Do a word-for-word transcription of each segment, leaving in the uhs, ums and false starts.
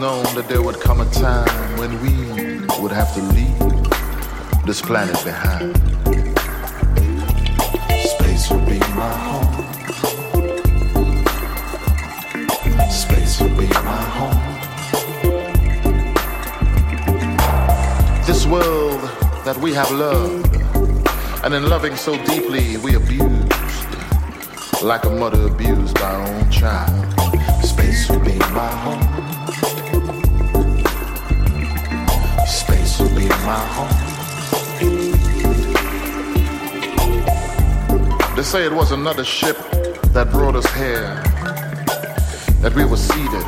known that there would come a time when we would have to leave this planet behind. Space will be my home. Space will be my home. This world that we have loved, and in loving so deeply we abused, like a mother abused by her own child. Space will be my home. Space will be my home. They say it was another ship that brought us here, that we were seeded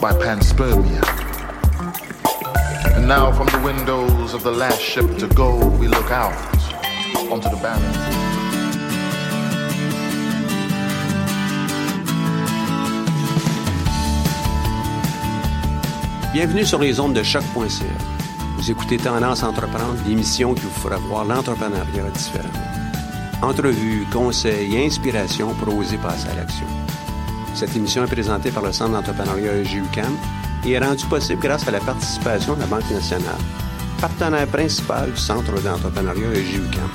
by panspermia. And now from the windows of the last ship to go, we look out onto the balance. Bienvenue sur les ondes de choc point c a. Vous écoutez Tendance à entreprendre, l'émission qui vous fera voir l'entrepreneuriat différemment. Entrevues, conseils et inspirations pour oser passer à l'action. Cette émission est présentée par le Centre d'entrepreneuriat U Q A M et est rendue possible grâce à la participation de la Banque nationale, partenaire principal du Centre d'entrepreneuriat U Q A M.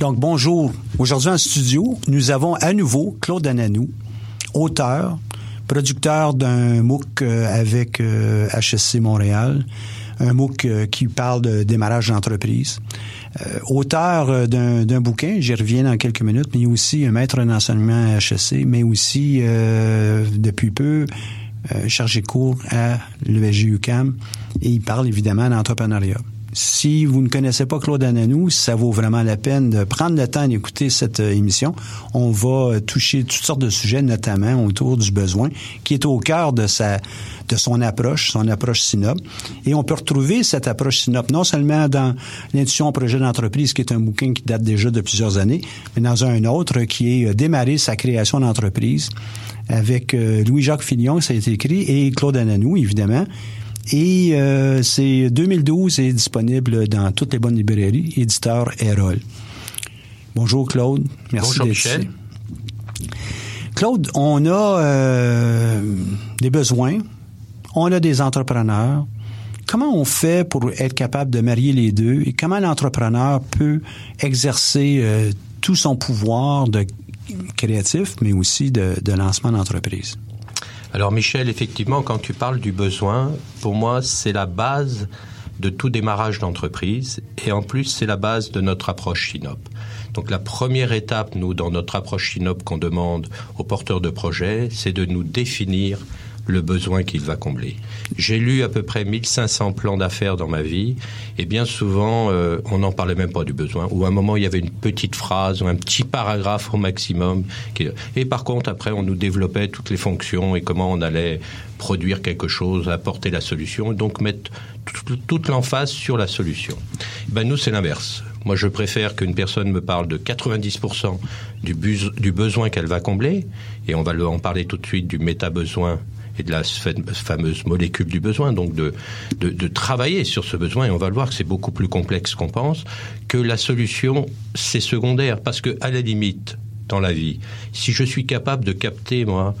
Donc, bonjour. Aujourd'hui, en studio, nous avons à nouveau Claude Ananou, auteur, producteur d'un MOOC avec H E C Montréal, un MOOC qui parle de démarrage d'entreprise, auteur d'un, d'un bouquin, j'y reviens dans quelques minutes, mais aussi un maître d'enseignement à H E C, mais aussi, euh, depuis peu, euh, chargé de cours à l'U Q A M, et il parle évidemment d'entrepreneuriat. Si vous ne connaissez pas Claude Ananou, ça vaut vraiment la peine de prendre le temps d'écouter cette émission. On va toucher toutes sortes de sujets, notamment autour du besoin, qui est au cœur de sa, de son approche, son approche SynOpp. Et on peut retrouver cette approche SynOpp non seulement dans l'intuition au projet d'entreprise, qui est un bouquin qui date déjà de plusieurs années, mais dans un autre qui est démarrer sa création d'entreprise avec Louis-Jacques Fillion, ça a été écrit, et Claude Ananou, évidemment. Et euh, c'est deux mille douze et disponible dans toutes les bonnes librairies, éditeur Eyrolles. Bonjour Claude, merci d'être ici. Bonjour Michel. Claude, on a euh, des besoins, on a des entrepreneurs. Comment on fait pour être capable de marier les deux et comment l'entrepreneur peut exercer euh, tout son pouvoir de créatif, mais aussi de, de lancement d'entreprise? Alors Michel, effectivement, quand tu parles du besoin, pour moi, c'est la base de tout démarrage d'entreprise et en plus, c'est la base de notre approche SynOpp. Donc la première étape, nous, dans notre approche SynOpp qu'on demande aux porteurs de projets, c'est de nous définir le besoin qu'il va combler. J'ai lu à peu près mille cinq cents plans d'affaires dans ma vie et bien souvent, euh, on n'en parlait même pas du besoin. Ou à un moment, il y avait une petite phrase ou un petit paragraphe au maximum. Qui... Et par contre, après, on nous développait toutes les fonctions et comment on allait produire quelque chose, apporter la solution et donc mettre toute l'emphase sur la solution. Et ben nous, c'est l'inverse. Moi, je préfère qu'une personne me parle de quatre-vingt-dix pour cent du, bus... du besoin qu'elle va combler et on va en parler tout de suite du méta-besoin et de la fameuse molécule du besoin, donc de, de, de travailler sur ce besoin, et on va le voir que c'est beaucoup plus complexe qu'on pense, que la solution, c'est secondaire, parce que à la limite, dans la vie, si je suis capable de capter, moi,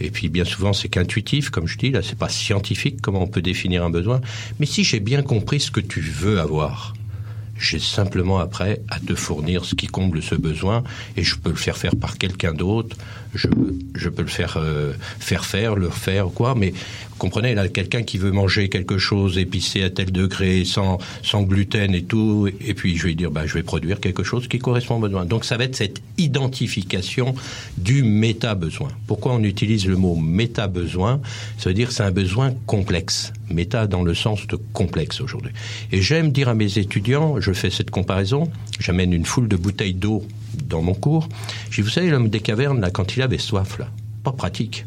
et puis bien souvent c'est qu'intuitif, comme je dis, là c'est pas scientifique, comment on peut définir un besoin, mais si j'ai bien compris ce que tu veux avoir, j'ai simplement après à te fournir ce qui comble ce besoin et je peux le faire faire par quelqu'un d'autre, je, je peux le faire euh, faire faire, le faire quoi, mais vous comprenez, là, quelqu'un qui veut manger quelque chose épicé à tel degré, sans, sans gluten et tout, et, et puis je vais dire, ben, je vais produire quelque chose qui correspond au besoin. Donc ça va être cette identification du méta-besoin. Pourquoi on utilise le mot méta-besoin? Ça veut dire que c'est un besoin complexe. Méta dans le sens de complexe aujourd'hui. Et j'aime dire à mes étudiants, je fais cette comparaison, j'amène une foule de bouteilles d'eau dans mon cours. Je dis, vous savez, l'homme des cavernes, là, quand il avait soif, là, pas pratique.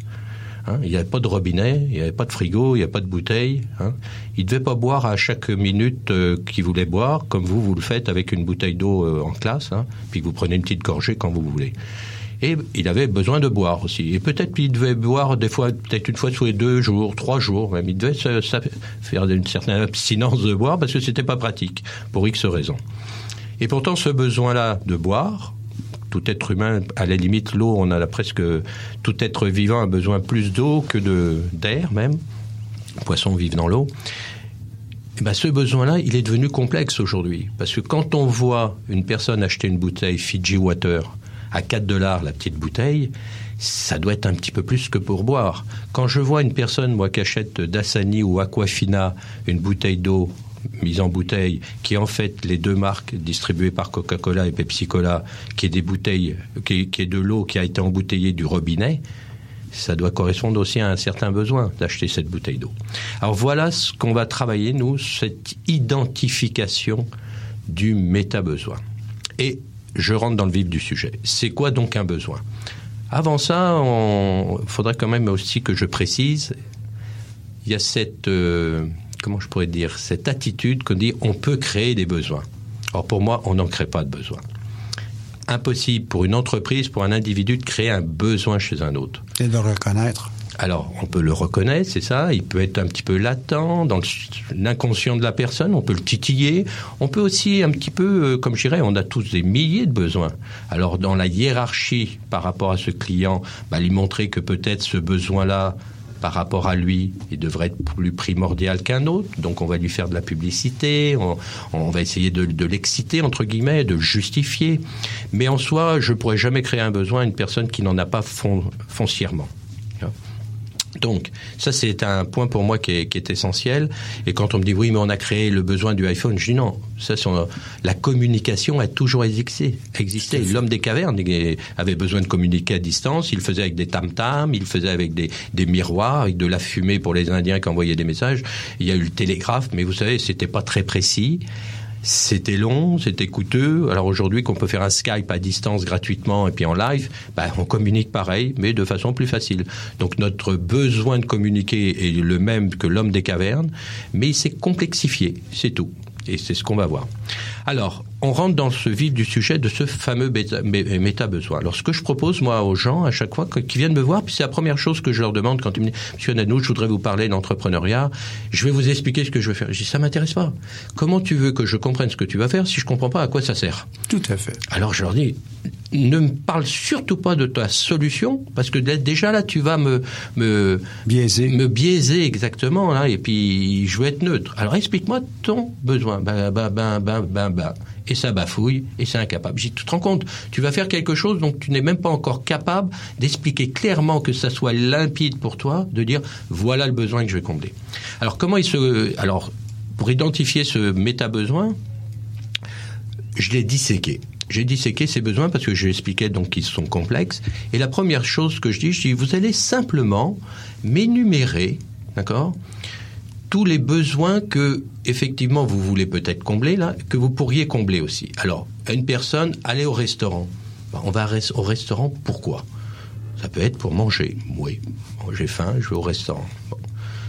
Hein, il n'y avait pas de robinet, il n'y avait pas de frigo, il n'y avait pas de bouteille. Hein. Il ne devait pas boire à chaque minute euh, qu'il voulait boire, comme vous, vous le faites avec une bouteille d'eau euh, en classe, hein, puis que vous prenez une petite gorgée quand vous voulez. Et il avait besoin de boire aussi. Et peut-être qu'il devait boire des fois, peut-être une fois tous les deux jours, trois jours même. Il devait se, se, faire une certaine abstinence de boire parce que c'était pas pratique, pour X raisons. Et pourtant, ce besoin-là de boire, tout être humain, à la limite, l'eau, on a presque... Tout être vivant a besoin plus d'eau que de, d'air même. Les poissons vivent dans l'eau. Eh bien, ce besoin-là, il est devenu complexe aujourd'hui. Parce que quand on voit une personne acheter une bouteille Fiji Water à quatre dollars, la petite bouteille, ça doit être un petit peu plus que pour boire. Quand je vois une personne, moi, qui achète Dasani ou Aquafina, une bouteille d'eau mise en bouteille, qui est en fait les deux marques distribuées par Coca-Cola et Pepsi-Cola, qui est des bouteilles, qui, qui est de l'eau qui a été embouteillée du robinet, ça doit correspondre aussi à un certain besoin d'acheter cette bouteille d'eau. Alors voilà ce qu'on va travailler, nous, cette identification du méta-besoin. Et je rentre dans le vif du sujet. C'est quoi donc un besoin ? Avant ça, on... il faudrait quand même aussi que je précise, il y a cette, euh, comment je pourrais dire, cette attitude qu'on dit on peut créer des besoins. Or pour moi, on n'en crée pas de besoin. Impossible pour une entreprise, pour un individu de créer un besoin chez un autre. Et de le reconnaître. Alors, on peut le reconnaître, c'est ça. Il peut être un petit peu latent, dans l'inconscient de la personne. On peut le titiller. On peut aussi un petit peu, comme je dirais, on a tous des milliers de besoins. Alors, dans la hiérarchie par rapport à ce client, bah, lui montrer que peut-être ce besoin-là, par rapport à lui, il devrait être plus primordial qu'un autre. Donc, on va lui faire de la publicité, on, on va essayer de, de l'exciter, entre guillemets, de le justifier. Mais en soi, je ne pourrais jamais créer un besoin à une personne qui n'en a pas fon- foncièrement. Donc, ça, c'est un point pour moi qui est, qui est essentiel. Et quand on me dit « oui, mais on a créé le besoin du iPhone », je dis non. Ça, c'est, on, la communication a toujours existé. existé. L'homme des cavernes avait besoin de communiquer à distance. Il le faisait avec des tam-tams, il le faisait avec des, des miroirs, avec de la fumée pour les Indiens qui envoyaient des messages. Il y a eu le télégraphe, mais vous savez, c'était pas très précis. C'était long, c'était coûteux. Alors aujourd'hui, qu'on peut faire un Skype à distance gratuitement et puis en live, ben on communique pareil, mais de façon plus facile. Donc notre besoin de communiquer est le même que l'homme des cavernes, mais il s'est complexifié, c'est tout. Et c'est ce qu'on va voir. Alors, on rentre dans ce vif du sujet de ce fameux bêta, méta-besoin. Alors, ce que je propose, moi, aux gens, à chaque fois qu'ils viennent me voir, puis c'est la première chose que je leur demande quand ils me disent « Monsieur Ananou, je voudrais vous parler d'entrepreneuriat, je vais vous expliquer ce que je veux faire. » Je dis « Ça ne m'intéresse pas. Comment tu veux que je comprenne ce que tu vas faire si je ne comprends pas à quoi ça sert ?» Tout à fait. Alors, je leur dis « Ne me parle surtout pas de ta solution, parce que déjà là, tu vas me... me biaiser. Me biaiser, exactement, là, et puis je vais être neutre. Alors, explique-moi ton besoin. » Ben, ben, ben, ben, ben, ben. Et ça bafouille, et c'est incapable. J'ai dit, tu te rends compte, tu vas faire quelque chose dont tu n'es même pas encore capable d'expliquer clairement, que ça soit limpide pour toi, de dire, voilà le besoin que je vais combler. Alors, comment il se... Alors, pour identifier ce méta-besoin, je l'ai disséqué. J'ai disséqué ces besoins parce que je l'expliquais, donc qu'ils sont complexes. Et la première chose que je dis, je dis, vous allez simplement m'énumérer, d'accord ? Tous les besoins que, effectivement, vous voulez peut-être combler, là, que vous pourriez combler aussi. Alors, une personne, aller au restaurant. On va au restaurant, pourquoi ? Ça peut être pour manger. Oui, j'ai faim, je vais au restaurant. Bon.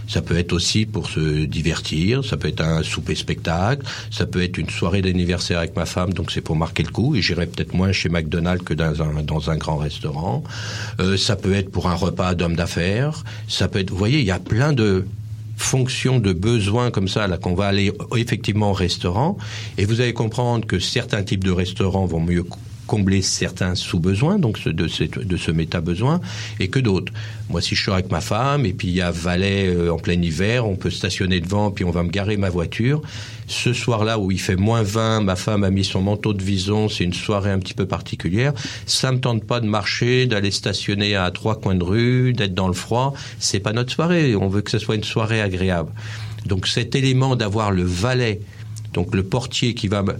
Ça peut être aussi pour se divertir, ça peut être un souper-spectacle, ça peut être une soirée d'anniversaire avec ma femme, donc c'est pour marquer le coup, et j'irai peut-être moins chez McDonald's que dans un, dans un grand restaurant. Euh, ça peut être pour un repas d'homme d'affaires, ça peut être... Vous voyez, il y a plein de... fonction de besoins comme ça, là, qu'on va aller effectivement au restaurant, et vous allez comprendre que certains types de restaurants vont mieux combler certains sous-besoins, donc de ce, de ce méta-besoin, et que d'autres. Moi, si je suis avec ma femme, et puis il y a Valais euh, en plein hiver, on peut stationner devant, puis on va me garer ma voiture. Ce soir-là, où il fait moins vingt, ma femme a mis son manteau de vison, c'est une soirée un petit peu particulière, ça ne me tente pas de marcher, d'aller stationner à trois coins de rue, d'être dans le froid, c'est pas notre soirée, on veut que ce soit une soirée agréable. Donc cet élément d'avoir le valet, donc le portier qui va... me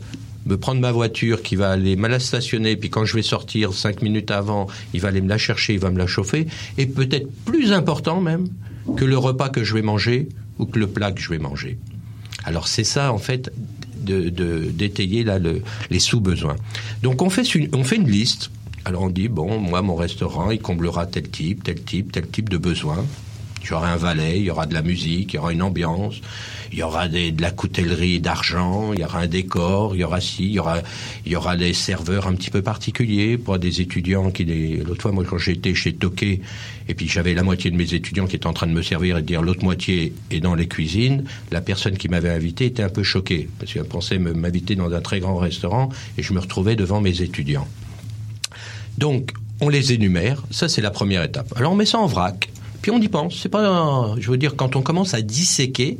me prendre ma voiture, qui va aller me la stationner, puis quand je vais sortir cinq minutes avant, il va aller me la chercher, il va me la chauffer, et peut-être plus important même que le repas que je vais manger ou que le plat que je vais manger. Alors c'est ça en fait de, de, d'étayer là, le, les sous-besoins. Donc on fait, on fait une liste. Alors on dit, bon, moi mon restaurant, il comblera tel type, tel type, tel type de besoin. Il y aura un valet, il y aura de la musique, il y aura une ambiance, il y aura des, de la coutellerie d'argent, il y aura un décor, il y aura ci, il y aura, il y aura des serveurs un petit peu particuliers pour des étudiants qui... Les... L'autre fois, moi, quand j'étais chez Toquet, et puis j'avais la moitié de mes étudiants qui étaient en train de me servir et de dire l'autre moitié est dans les cuisines, la personne qui m'avait invité était un peu choquée, parce qu'elle pensait m'inviter dans un très grand restaurant, et je me retrouvais devant mes étudiants. Donc, on les énumère, ça c'est la première étape. Alors on met ça en vrac. Puis on y pense. C'est pas, un... je veux dire, quand on commence à disséquer,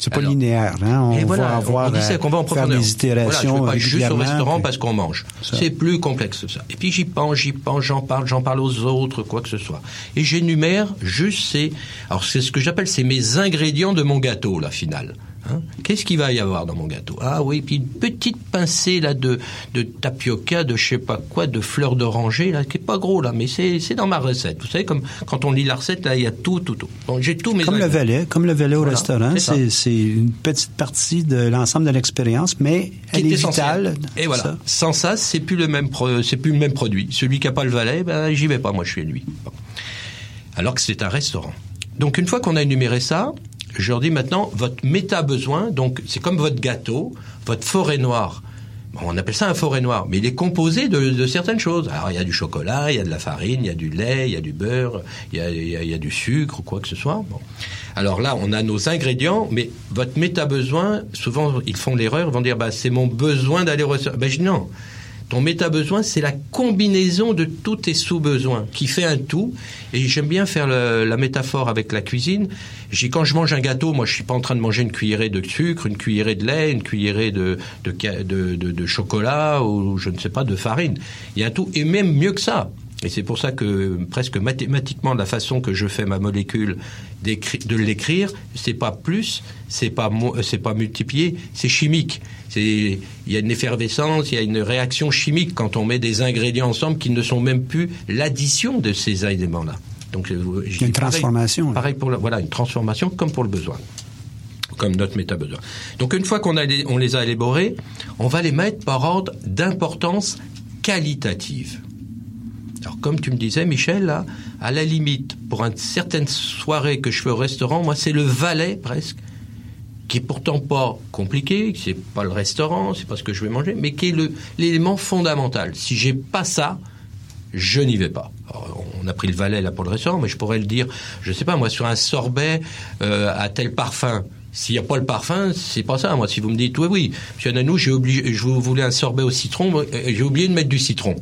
c'est alors... pas linéaire. Hein? On et voilà, va avoir, on dissèque, on va en profondeur. Voilà, je ne vais pas juste au restaurant puis... parce qu'on mange. Ça. C'est plus complexe que ça. Et puis j'y pense, j'y pense, j'en parle, j'en parle aux autres, quoi que ce soit. Et j'énumère juste ces, alors c'est ce que j'appelle, c'est mes ingrédients de mon gâteau, la finale. Hein? Qu'est-ce qu'il va y avoir dans mon gâteau? Ah oui, puis une petite pincée là de, de tapioca, de je sais pas quoi, de fleurs d'oranger, là, qui est pas gros là, mais c'est, c'est dans ma recette. Vous savez, comme quand on lit la recette, là, il y a tout, tout, tout. Bon, j'ai tout mes comme le valet, comme le valet au voilà, restaurant, c'est, c'est, c'est une petite partie de l'ensemble de l'expérience, mais qui elle est, est vitale. Et voilà. Ça. Sans ça, c'est plus le même, pro, c'est plus le même produit. Celui qui a pas le valet, ben j'y vais pas, moi je suis lui. Bon. Alors que c'est un restaurant. Donc une fois qu'on a énuméré ça. Je leur dis maintenant, votre méta-besoin, donc c'est comme votre gâteau, votre forêt noire. On appelle ça un forêt noir, mais il est composé de, de certaines choses. Alors, il y a du chocolat, il y a de la farine, il y a du lait, il y a du beurre, il y a, il y a, il y a du sucre, quoi que ce soit. Bon. Alors là, on a nos ingrédients, mais votre méta-besoin, souvent, ils font l'erreur, ils vont dire, bah, c'est mon besoin d'aller au restaurant. Ben, je dis non. Ton méta-besoin, c'est la combinaison de tous tes sous-besoins qui fait un tout. Et j'aime bien faire le, la métaphore avec la cuisine. J'ai, quand je mange un gâteau, moi, je suis pas en train de manger une cuillerée de sucre, une cuillerée de lait, une cuillerée de, de, de, de, de chocolat ou je ne sais pas, de farine. Il y a un tout. Et même mieux que ça. Et c'est pour ça que presque mathématiquement, la façon que je fais ma molécule de l'écrire, c'est pas plus, c'est pas, c'est pas multiplié, c'est chimique. C'est, il y a une effervescence, il y a une réaction chimique quand on met des ingrédients ensemble qui ne sont même plus l'addition de ces éléments-là. Donc, j'ai une transformation. Pareil, pareil pour la, voilà, une transformation comme pour le besoin, comme notre méta-besoin. Donc, une fois qu'on a, on les a élaborés, on va les mettre par ordre d'importance qualitative. Alors, comme tu me disais, Michel, là, à la limite, pour une certaine soirée que je fais au restaurant, moi, c'est le valet presque. Qui est pourtant pas compliqué, c'est pas le restaurant, c'est pas ce que je vais manger, mais qui est le, l'élément fondamental. Si j'ai pas ça, je n'y vais pas. Alors, on a pris le valet là pour le restaurant, mais je pourrais le dire, je sais pas moi, sur un sorbet euh, à tel parfum. S'il n'y a pas le parfum, c'est pas ça. Moi, si vous me dites, oui, oui, monsieur Ananou, j'ai oublié, je voulais un sorbet au citron, j'ai oublié de mettre du citron.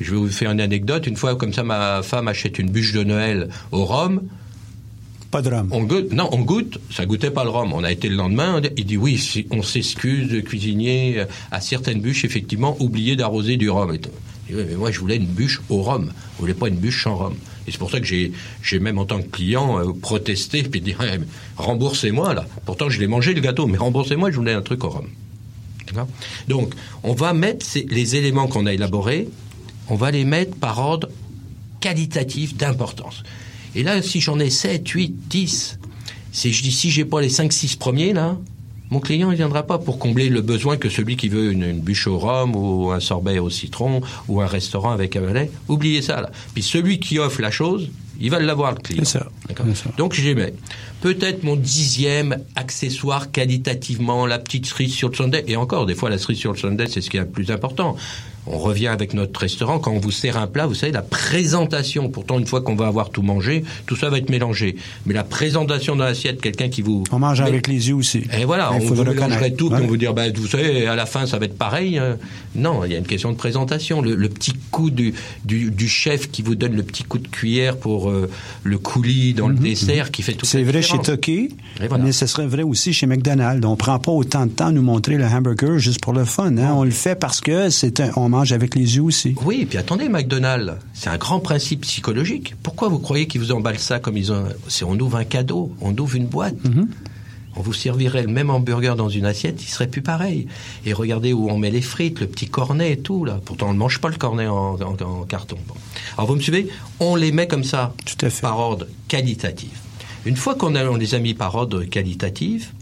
Je vais vous faire une anecdote. Une fois, comme ça, ma femme achète une bûche de Noël au rhum. Pas de rhum. On goûte, non, on goûte. Ça goûtait pas le rhum. On a été le lendemain. Il dit oui, si on s'excuse, le cuisinier, à certaines bûches, effectivement, oublié d'arroser du rhum. Et tout. Je dis, oui, mais moi, je voulais une bûche au rhum. Je voulais pas une bûche sans rhum. Et c'est pour ça que j'ai, j'ai même en tant que client euh, protesté puis dire hey, remboursez-moi là. Pourtant, je l'ai mangé le gâteau, mais remboursez-moi. Je voulais un truc au rhum. D'accord ? Donc, on va mettre ces, les éléments qu'on a élaborés. On va les mettre par ordre qualitatif d'importance. Et là, si j'en ai sept, huit, dix, si je dis, si j'ai pas les cinq, six premiers, là, mon client, il viendra pas pour combler le besoin que celui qui veut une, une bûche au rhum ou un sorbet au citron ou un restaurant avec un valet. Oubliez ça, là. Puis celui qui offre la chose, il va l'avoir, le client. C'est ça. D'accord. C'est ça. Donc, j'y mets peut-être mon dixième accessoire qualitativement, la petite cerise sur le sundae. Et encore, des fois, la cerise sur le sundae, c'est ce qui est le plus important. On revient avec notre restaurant. Quand on vous sert un plat, vous savez, la présentation. Pourtant, une fois qu'on va avoir tout mangé, tout ça va être mélangé. Mais la présentation dans l'assiette, quelqu'un qui vous... On mange mais... avec les yeux aussi. Et voilà, il on vous, vous mélangerait tout, ouais. Puis on vous dire, ben, vous savez, à la fin, ça va être pareil. Non, il y a une question de présentation. Le, le petit coup du, du, du chef qui vous donne le petit coup de cuillère pour euh, le coulis dans mm-hmm. le dessert qui fait tout ça. C'est vrai différence. Chez Toquet, voilà. Mais ce serait vrai aussi chez McDonald's. On prend pas autant de temps à nous montrer le hamburger juste pour le fun. Hein? Ouais. On le fait parce que c'est un... On mange avec les yeux aussi. Oui, et puis attendez, McDonald's, c'est un grand principe psychologique. Pourquoi vous croyez qu'ils vous emballent ça comme ils ont... C'est on ouvre un cadeau, on ouvre une boîte. Mm-hmm. On vous servirait le même hamburger dans une assiette, il serait plus pareil. Et regardez où on met les frites, le petit cornet et tout, là. Pourtant, on ne mange pas le cornet en, en, en carton. Bon. Alors, vous me suivez? On les met comme ça, tout à fait. Par ordre qualitatif. Une fois qu'on a, on les a mis par ordre qualitatif,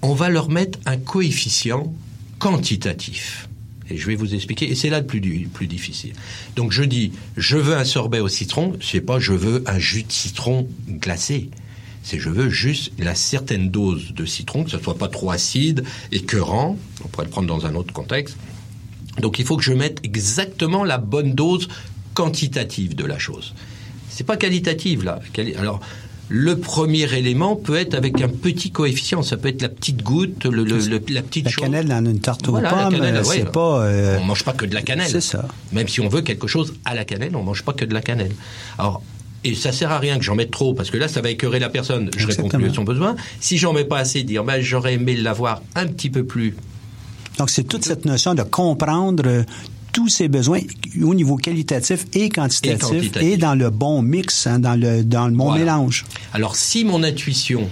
on va leur mettre un coefficient quantitatif. Et je vais vous expliquer. Et c'est là le plus, du, plus difficile. Donc je dis, je veux un sorbet au citron. C'est pas je veux un jus de citron glacé. C'est je veux juste la certaine dose de citron, que ce soit pas trop acide, écœurant. On pourrait le prendre dans un autre contexte. Donc il faut que je mette exactement la bonne dose quantitative de la chose. C'est pas qualitative, là. Alors... le premier élément peut être avec un petit coefficient. Ça peut être la petite goutte, le, le, le, la petite la chose. La cannelle dans une tarte aux voilà, pommes, cannelle, c'est ouais, pas... Euh... on mange pas que de la cannelle. C'est ça. Même si on veut quelque chose à la cannelle, on mange pas que de la cannelle. Alors, et ça sert à rien que j'en mette trop, parce que là, ça va écœurer la personne. Je Exactement. réponds plus à son besoin. Si j'en mets pas assez, dire, ben, j'aurais aimé l'avoir un petit peu plus. Donc, c'est toute cette notion de comprendre... tous ces besoins au niveau qualitatif et quantitatif, et, quantitatif. et dans le bon mix, hein, dans le, dans le bon voilà. mélange. Alors, si mon intuition,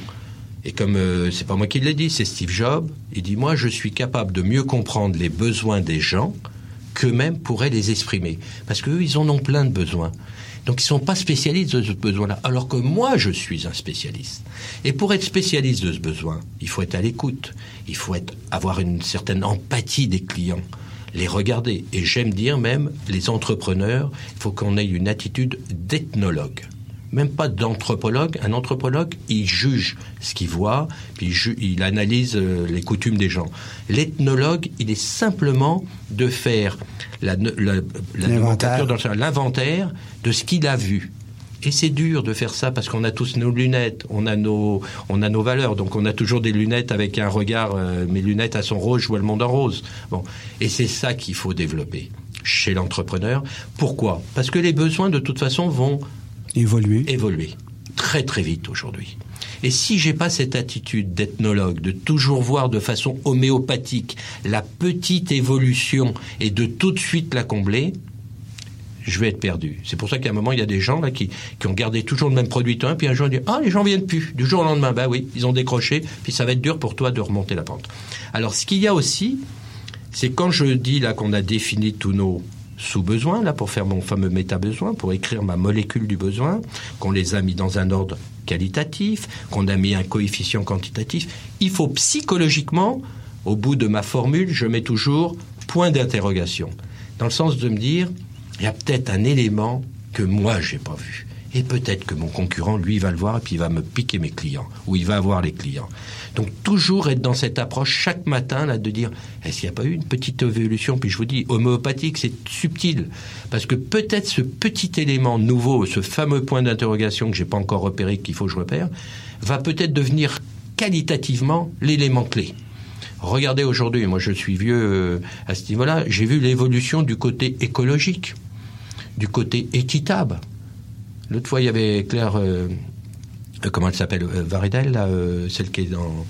et comme euh, c'est pas moi qui l'ai dit, c'est Steve Jobs, il dit, moi, je suis capable de mieux comprendre les besoins des gens qu'eux-mêmes pourraient les exprimer. Parce qu'eux, ils en ont plein de besoins. Donc, ils ne sont pas spécialistes de ce besoin-là. Alors que moi, je suis un spécialiste. Et pour être spécialiste de ce besoin, il faut être à l'écoute. Il faut être, avoir une certaine empathie des clients. Les regarder. Et j'aime dire même, les entrepreneurs, il faut qu'on ait une attitude d'ethnologue. Même pas d'anthropologue. Un anthropologue, il juge ce qu'il voit, puis il, ju- il analyse euh, les coutumes des gens. L'ethnologue, il est simplement de faire la, la, la l'inventaire. l'inventaire de ce qu'il a vu. Et c'est dur de faire ça parce qu'on a tous nos lunettes, on a nos, on a nos valeurs. Donc on a toujours des lunettes avec un regard, euh, mes lunettes à son rose, je vois le monde en rose. Bon. Et c'est ça qu'il faut développer chez l'entrepreneur. Pourquoi ? Parce que les besoins de toute façon vont évoluer, évoluer très très vite aujourd'hui. Et si j'ai pas cette attitude d'ethnologue, de toujours voir de façon homéopathique la petite évolution et de tout de suite la combler... je vais être perdu. C'est pour ça qu'à un moment, il y a des gens là, qui, qui ont gardé toujours le même produit, hein, puis un jour, ils disent « Ah, les gens viennent plus !» Du jour au lendemain, ben oui, ils ont décroché, puis ça va être dur pour toi de remonter la pente. Alors, ce qu'il y a aussi, c'est quand je dis là qu'on a défini tous nos sous-besoins, là, pour faire mon fameux méta-besoin, pour écrire ma molécule du besoin, qu'on les a mis dans un ordre qualitatif, qu'on a mis un coefficient quantitatif, il faut psychologiquement, au bout de ma formule, je mets toujours point d'interrogation. Dans le sens de me dire... il y a peut-être un élément que moi, j'ai pas vu. Et peut-être que mon concurrent, lui, va le voir et puis il va me piquer mes clients. Ou il va avoir les clients. Donc, toujours être dans cette approche chaque matin, là, de dire, est-ce qu'il n'y a pas eu une petite évolution ? Puis je vous dis, homéopathique, c'est subtil. Parce que peut-être ce petit élément nouveau, ce fameux point d'interrogation que j'ai pas encore repéré, qu'il faut que je repère, va peut-être devenir qualitativement l'élément clé. Regardez aujourd'hui, moi je suis vieux à ce niveau-là, j'ai vu l'évolution du côté écologique. Du côté équitable. L'autre fois, il y avait Claire, euh, euh, comment elle s'appelle, euh, Varidel, là, euh, celle qui est en,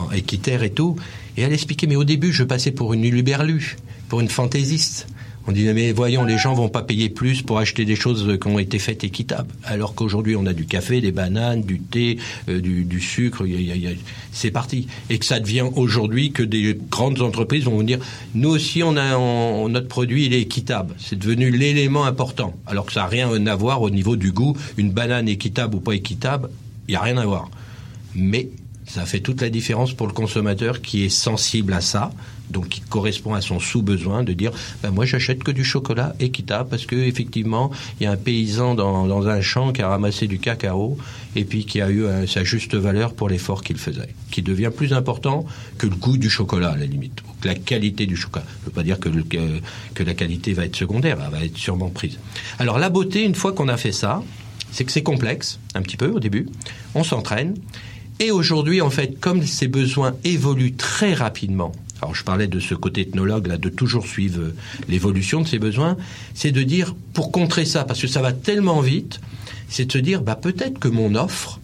en équitaire et tout, et elle expliquait, mais au début, je passais pour une huluberlue, pour une fantaisiste. On disait, mais voyons, les gens vont pas payer plus pour acheter des choses qui ont été faites équitables. Alors qu'aujourd'hui, on a du café, des bananes, du thé, euh, du, du sucre, y a, y a, y a, c'est parti. Et que ça devient aujourd'hui que des grandes entreprises vont dire, nous aussi, on a, on, notre produit, il est équitable. C'est devenu l'élément important. Alors que ça n'a rien à voir au niveau du goût. Une banane équitable ou pas équitable, il n'y a rien à voir. Mais ça fait toute la différence pour le consommateur qui est sensible à ça. Donc, qui correspond à son sous-besoin de dire ben, « Moi, j'achète que du chocolat équitable parce qu'effectivement, il y a un paysan dans, dans un champ qui a ramassé du cacao et puis qui a eu un, sa juste valeur pour l'effort qu'il faisait, qui devient plus important que le goût du chocolat, à la limite, ou que la qualité du chocolat. Je ne veux pas dire que, le, que, que la qualité va être secondaire, elle va être sûrement prise. Alors, la beauté, une fois qu'on a fait ça, c'est que c'est complexe, un petit peu au début. On s'entraîne. Et aujourd'hui, en fait, comme ces besoins évoluent très rapidement, alors je parlais de ce côté ethnologue, là, de toujours suivre l'évolution de ses besoins, c'est de dire, pour contrer ça, parce que ça va tellement vite, c'est de se dire, bah, peut-être que mon offre,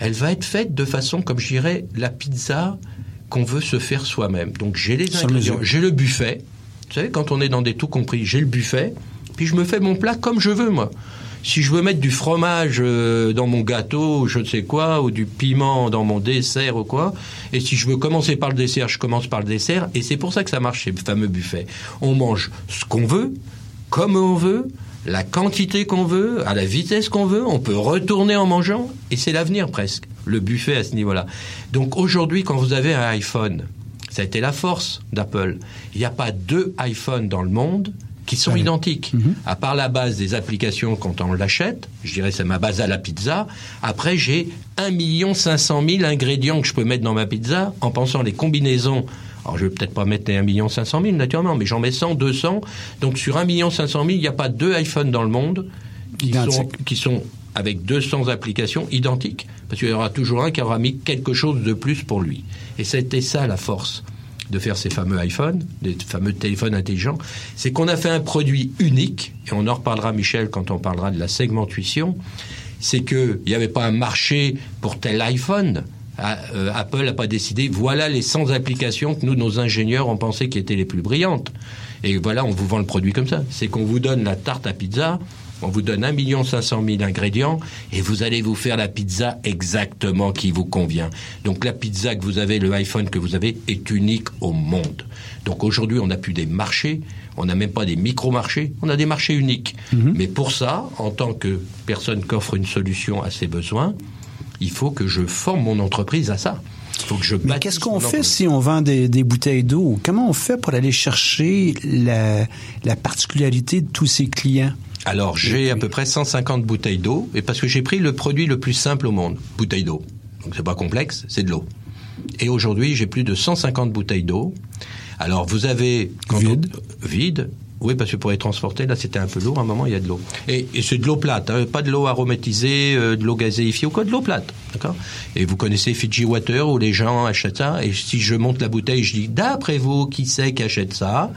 elle va être faite de façon, comme je dirais, la pizza qu'on veut se faire soi-même. Donc j'ai les ingrédients, j'ai le buffet, vous savez, quand on est dans des tout compris, j'ai le buffet, puis je me fais mon plat comme je veux, moi. Si je veux mettre du fromage dans mon gâteau, ou je ne sais quoi, ou du piment dans mon dessert ou quoi, et si je veux commencer par le dessert, je commence par le dessert, et c'est pour ça que ça marche, ces fameux buffets. On mange ce qu'on veut, comme on veut, la quantité qu'on veut, à la vitesse qu'on veut, on peut retourner en mangeant, et c'est l'avenir presque, le buffet à ce niveau-là. Donc aujourd'hui, quand vous avez un iPhone, Ça a été la force d'Apple. Il n'y a pas deux iPhones dans le monde qui sont identiques. Mm-hmm. À part la base des applications quand on l'achète, je dirais c'est ma base à la pizza, après j'ai un million cinq cent mille ingrédients que je peux mettre dans ma pizza en pensant les combinaisons. Alors je vais peut-être pas mettre les un million cinq cent mille naturellement, mais j'en mets cent, deux cents. Donc sur un million cinq cent mille, il n'y a pas deux iPhones dans le monde qui sont, qui sont avec deux cents applications identiques. Parce qu'il y aura toujours un qui aura mis quelque chose de plus pour lui. Et c'était ça la force de faire ces fameux iPhones, des fameux téléphones intelligents, c'est qu'on a fait un produit unique, et on en reparlera, Michel, quand on parlera de la segmentation, c'est qu'il n'y avait pas un marché pour tel iPhone. À, euh, Apple n'a pas décidé, voilà les cent applications que nous, nos ingénieurs, ont pensé qui étaient les plus brillantes. Et voilà, on vous vend le produit comme ça. C'est qu'on vous donne la tarte à pizza, on vous donne un million cinq cent mille ingrédients et vous allez vous faire la pizza exactement qui vous convient. Donc la pizza que vous avez, le iPhone que vous avez, est unique au monde. Donc aujourd'hui, on n'a plus des marchés, on n'a même pas des micro-marchés, on a des marchés uniques. Mm-hmm. Mais pour ça, en tant que personne qu'offre une solution à ses besoins, il faut que je forme mon entreprise à ça. Faut que je Mais qu'est-ce qu'on fait si on vend des, des bouteilles d'eau? Comment on fait pour aller chercher la, la particularité de tous ces clients? Alors, j'ai à peu près cent cinquante bouteilles d'eau, et parce que j'ai pris le produit le plus simple au monde, bouteille d'eau. Donc, c'est pas complexe, c'est de l'eau. Et aujourd'hui, j'ai plus de cent cinquante bouteilles d'eau. Alors, vous avez... Vide. On... Vide. Oui, parce que pour les transporter, là, c'était un peu lourd. À un moment, il y a de l'eau. Et, et c'est de l'eau plate, hein, pas de l'eau aromatisée, euh, de l'eau gazéifiée ou quoi, de l'eau plate. D'accord? Et vous connaissez Fiji Water, où les gens achètent ça. Et si je monte la bouteille, je dis, d'après vous, qui c'est qui achète ça?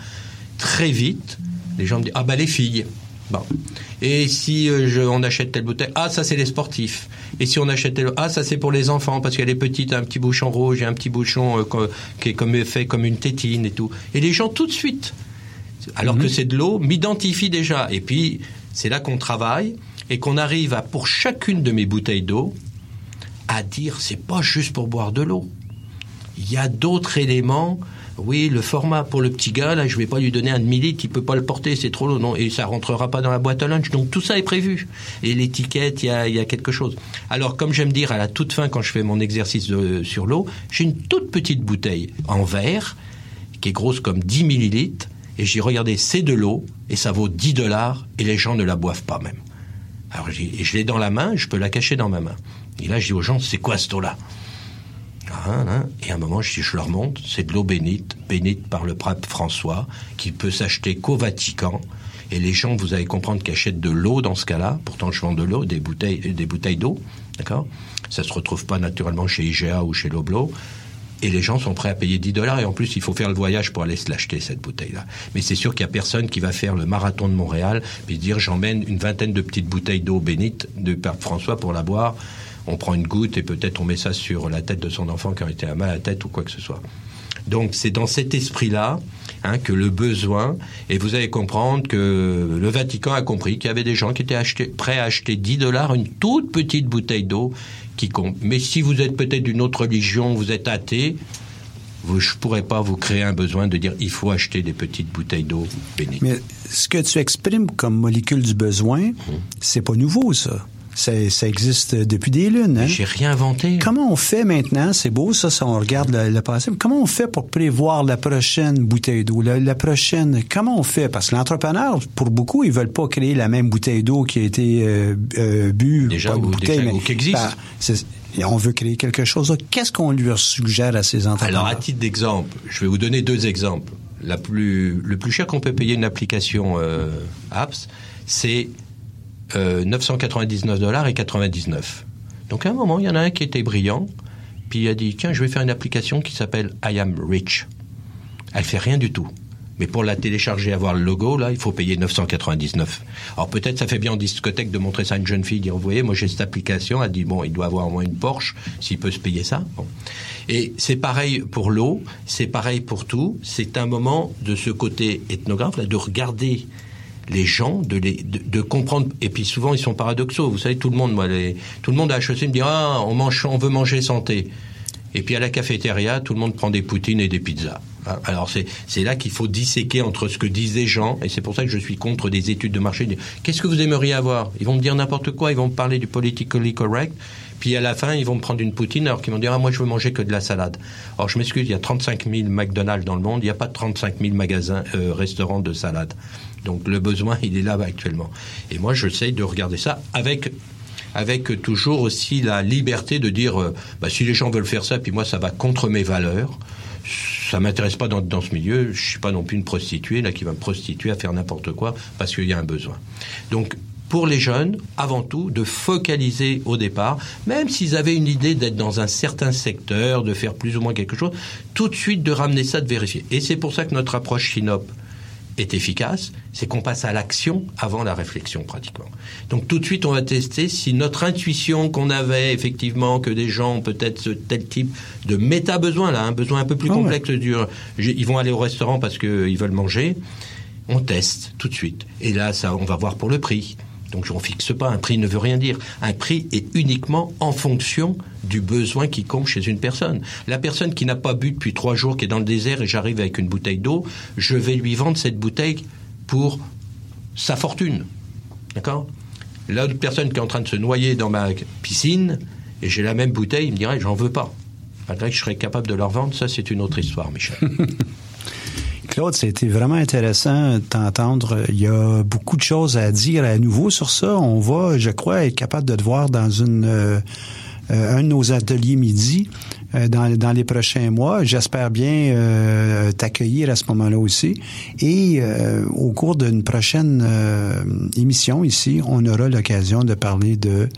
Très vite, les gens me disent, ah ben, les filles. Bon. Et si euh, je, on achète telle bouteille, ah ça c'est les sportifs. Et si on achète telle, ah ça c'est pour les enfants parce qu'elle est petite, un petit bouchon rouge et un petit bouchon euh, co- qui est comme, fait comme une tétine et tout. Et les gens tout de suite, alors mmh. que c'est de l'eau, m'identifient déjà. Et puis c'est là qu'on travaille et qu'on arrive à pour chacune de mes bouteilles d'eau à dire c'est pas juste pour boire de l'eau. Il y a d'autres éléments. Oui, le format pour le petit gars, là, je vais pas lui donner un demi-litre, il peut pas le porter, c'est trop long, non, et ça rentrera pas dans la boîte à lunch. Donc tout ça est prévu. Et l'étiquette, il y a, il y a quelque chose. Alors, comme j'aime dire à la toute fin quand je fais mon exercice de, sur l'eau, j'ai une toute petite bouteille en verre, qui est grosse comme dix millilitres, et j'ai regardé, c'est de l'eau, et ça vaut dix dollars, et les gens ne la boivent pas même. Alors, j'ai, et je l'ai dans la main, je peux la cacher dans ma main. Et là, je dis aux gens, c'est quoi cette eau-là? Et à un moment, je leur montre, c'est de l'eau bénite, bénite par le pape François, qui peut s'acheter qu'au Vatican. Et les gens, vous allez comprendre, qu'ils achètent de l'eau dans ce cas-là. Pourtant, je vends de l'eau, des bouteilles, des bouteilles d'eau, d'accord? Ça se retrouve pas naturellement chez I G A ou chez Loblaws. Et les gens sont prêts à payer dix dollars. Et en plus, il faut faire le voyage pour aller se l'acheter, cette bouteille-là. Mais c'est sûr qu'il n'y a personne qui va faire le marathon de Montréal et dire, j'emmène une vingtaine de petites bouteilles d'eau bénite de pape François pour la boire. On prend une goutte et peut-être on met ça sur la tête de son enfant qui a été mal à la tête ou quoi que ce soit. Donc c'est dans cet esprit-là hein, que le besoin... Et vous allez comprendre que le Vatican a compris qu'il y avait des gens qui étaient achetés, prêts à acheter dix dollars une toute petite bouteille d'eau qui compte. Mais si vous êtes peut-être d'une autre religion, vous êtes athée, vous, je ne pourrais pas vous créer un besoin de dire il faut acheter des petites bouteilles d'eau bénites. Mais ce que tu exprimes comme molécule du besoin, mmh. c'est pas nouveau ça. Ça, ça existe depuis des lunes. Hein? J'ai rien inventé. Comment on fait maintenant? C'est beau, ça, ça on regarde le, le passé. Comment on fait pour prévoir la prochaine bouteille d'eau? La, la prochaine, comment on fait? Parce que l'entrepreneur, pour beaucoup, ils veulent pas créer la même bouteille d'eau qui a été euh, euh, bu. Déjà, ou, déjà mais, ou qui existe. Bah, c'est, on veut créer quelque chose. Là. Qu'est-ce qu'on lui suggère à ces entrepreneurs? Alors, à titre d'exemple, je vais vous donner deux exemples. La plus, le plus cher qu'on peut payer une application euh, Apps, c'est... Euh, neuf cent quatre-vingt-dix-neuf dollars et quatre-vingt-dix-neuf. Donc à un moment, il y en a un qui était brillant, puis il a dit, tiens, je vais faire une application qui s'appelle I Am Rich. Elle fait rien du tout. Mais pour la télécharger, avoir le logo, là, il faut payer neuf cent quatre-vingt-dix-neuf. Alors peut-être ça fait bien en discothèque de montrer ça à une jeune fille, dire, vous voyez, moi j'ai cette application, elle dit, bon, il doit avoir au moins une Porsche, s'il peut se payer ça. Bon. Et c'est pareil pour l'eau, c'est pareil pour tout. C'est un moment de ce côté ethnographe, là, de regarder les gens, de, les, de, de comprendre... Et puis souvent, ils sont paradoxaux. Vous savez, tout le monde, moi, les, tout le monde à H E C me dit « Ah, on, mange, on veut manger santé ». Et puis à la cafétéria, tout le monde prend des poutines et des pizzas. Alors c'est, c'est là qu'il faut disséquer entre ce que disent les gens. Et c'est pour ça que je suis contre des études de marché. Qu'est-ce que vous aimeriez avoir? Ils vont me dire n'importe quoi. Ils vont me parler du politically correct. puis à la fin, ils vont me prendre une poutine alors qu'ils vont dire « Ah, moi, je veux manger que de la salade ». Alors, je m'excuse, il y a trente-cinq mille McDonald's dans le monde, il n'y a pas trente-cinq mille magasins, euh, restaurants de salade. Donc, le besoin, il est là actuellement. Et moi, j'essaye de regarder ça avec... avec toujours aussi la liberté de dire euh, bah, si les gens veulent faire ça, puis moi ça va contre mes valeurs, ça m'intéresse pas dans, dans ce milieu, je suis pas non plus une prostituée là qui va me prostituer à faire n'importe quoi parce qu'il y a un besoin. Donc pour les jeunes, avant tout, de focaliser au départ, même s'ils avaient une idée d'être dans un certain secteur, de faire plus ou moins quelque chose, tout de suite de ramener ça, de vérifier. Et c'est pour ça que notre approche SynOpp est efficace, c'est qu'on passe à l'action avant la réflexion pratiquement. Donc tout de suite, on va tester si notre intuition qu'on avait effectivement que des gens ont peut-être ce tel type de méta-besoin, là, un besoin un peu plus oh complexe, ouais. dur, ils vont aller au restaurant parce qu'ils veulent manger, on teste tout de suite. Et là, ça, on va voir pour le prix. Donc je ne fixe pas, un prix ne veut rien dire. Un prix est uniquement en fonction du besoin qui compte chez une personne. La personne qui n'a pas bu depuis trois jours, qui est dans le désert et j'arrive avec une bouteille d'eau, je vais lui vendre cette bouteille pour sa fortune. D'accord ? L'autre personne qui est en train de se noyer dans ma piscine et j'ai la même bouteille, il me dirait j'en veux pas. Malgré que je serais capable de leur vendre, ça c'est une autre histoire, Michel. Claude, c'était vraiment intéressant de t'entendre. Il y a beaucoup de choses à dire à nouveau sur ça. On va, je crois, être capable de te voir dans une, euh, un de nos ateliers midi euh, dans, dans les prochains mois. J'espère bien euh, t'accueillir à ce moment-là aussi. Et euh, au cours d'une prochaine euh, émission ici, on aura l'occasion de parler de,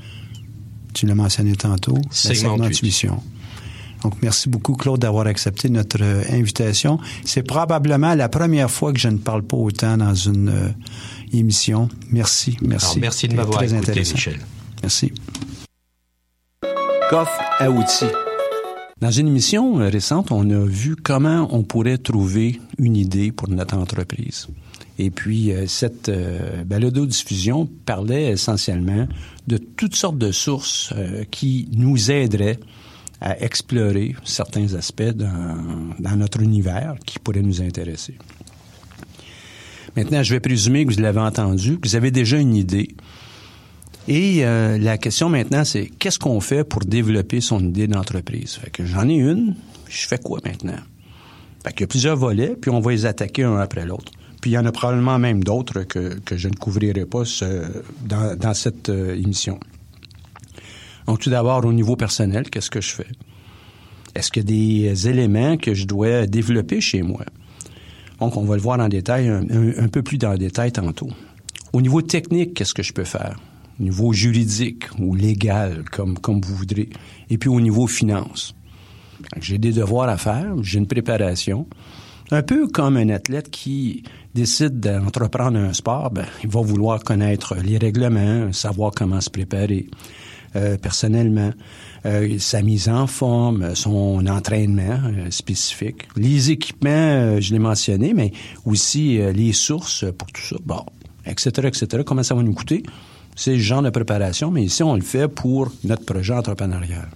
tu l'as mentionné tantôt, la segmentation. Donc, merci beaucoup, Claude, d'avoir accepté notre invitation. C'est probablement la première fois que je ne parle pas autant dans une euh, émission. Merci, merci. Alors, merci de m'avoir écouté, Michel. Merci. Coffre à outils. Dans une émission récente, on a vu comment on pourrait trouver une idée pour notre entreprise. Et puis, euh, cette euh, balado-diffusion parlait essentiellement de toutes sortes de sources euh, qui nous aideraient à explorer certains aspects dans, dans notre univers qui pourraient nous intéresser. Maintenant, je vais présumer que vous l'avez entendu, que vous avez déjà une idée. Et euh, la question maintenant, c'est qu'est-ce qu'on fait pour développer son idée d'entreprise? Fait que j'en ai une, je fais quoi maintenant? Fait qu'il y a plusieurs volets, puis on va les attaquer un après l'autre. Puis il y en a probablement même d'autres que, que je ne couvrirai pas ce, dans, dans cette euh, émission. Donc, tout d'abord, au niveau personnel, qu'est-ce que je fais? Est-ce qu'il y a des éléments que je dois développer chez moi? Donc, on va le voir en détail, un, un peu plus dans le détail tantôt. Au niveau technique, qu'est-ce que je peux faire? Au niveau juridique ou légal, comme, comme vous voudrez. Et puis, au niveau finance. J'ai des devoirs à faire, j'ai une préparation. Un peu comme un athlète qui décide d'entreprendre un sport, ben, il va vouloir connaître les règlements, savoir comment se préparer. Euh, personnellement, euh, sa mise en forme, son entraînement euh, spécifique, les équipements, euh, je l'ai mentionné, mais aussi euh, les sources pour tout ça, bon, et cetera, et cetera. Comment ça va nous coûter? C'est le genre de préparation, mais ici, on le fait pour notre projet entrepreneurial.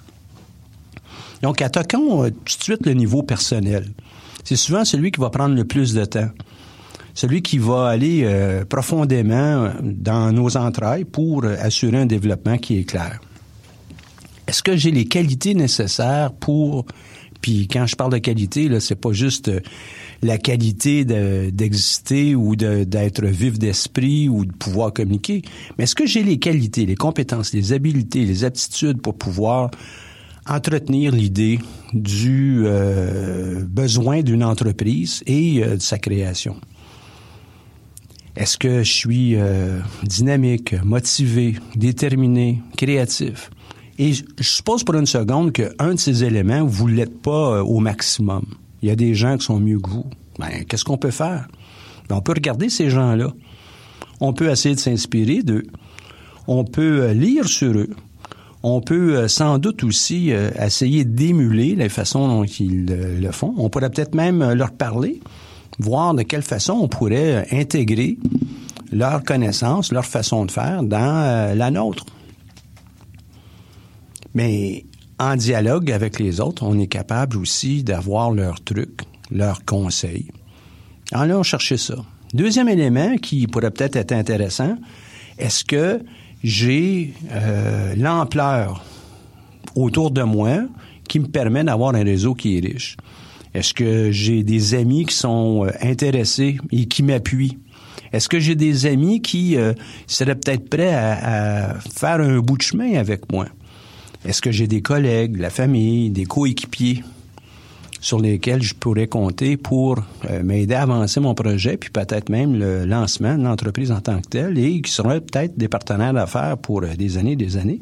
Donc, attaquons euh, tout de suite le niveau personnel. C'est souvent celui qui va prendre le plus de temps. Celui qui va aller euh, profondément dans nos entrailles pour assurer un développement qui est clair. Est-ce que j'ai les qualités nécessaires pour... Puis quand je parle de qualité, là, c'est pas juste euh, la qualité de, d'exister ou de, d'être vif d'esprit ou de pouvoir communiquer. Mais est-ce que j'ai les qualités, les compétences, les habiletés, les aptitudes pour pouvoir entretenir l'idée du euh, besoin d'une entreprise et euh, de sa création? Est-ce que je suis euh, dynamique, motivé, déterminé, créatif? Et je suppose pour une seconde qu'un de ces éléments, vous ne l'êtes pas euh, au maximum. Il y a des gens qui sont mieux que vous. Ben, qu'est-ce qu'on peut faire? Ben, on peut regarder ces gens-là. On peut essayer de s'inspirer d'eux. On peut euh, lire sur eux. On peut euh, sans doute aussi euh, essayer d'émuler la façon dont ils euh, le font. On pourrait peut-être même euh, leur parler. Voir de quelle façon on pourrait intégrer leurs connaissances, leur façon de faire dans la nôtre. Mais en dialogue avec les autres, on est capable aussi d'avoir leurs trucs, leurs conseils. Alors là, on cherchait ça. Deuxième élément qui pourrait peut-être être intéressant, est-ce que j'ai euh, l'ampleur autour de moi qui me permet d'avoir un réseau qui est riche? Est-ce que j'ai des amis qui sont intéressés et qui m'appuient? Est-ce que j'ai des amis qui euh, seraient peut-être prêts à, à faire un bout de chemin avec moi? Est-ce que j'ai des collègues, la famille, des coéquipiers sur lesquels je pourrais compter pour euh, m'aider à avancer mon projet, puis peut-être même le lancement de l'entreprise en tant que telle, et qui seraient peut-être des partenaires d'affaires pour euh, des années et des années?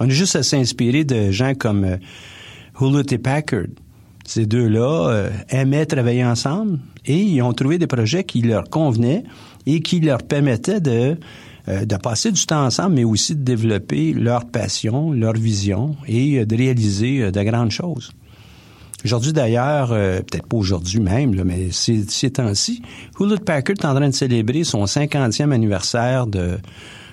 On a juste à s'inspirer de gens comme euh, Hewlett-Packard. Ces deux-là euh, aimaient travailler ensemble et ils ont trouvé des projets qui leur convenaient et qui leur permettaient de, euh, de passer du temps ensemble, mais aussi de développer leur passion, leur vision et euh, de réaliser euh, de grandes choses. Aujourd'hui, d'ailleurs, euh, peut-être pas aujourd'hui même, là, mais ces, ces temps-ci, Hewlett-Packard est en train de célébrer son cinquantième anniversaire de,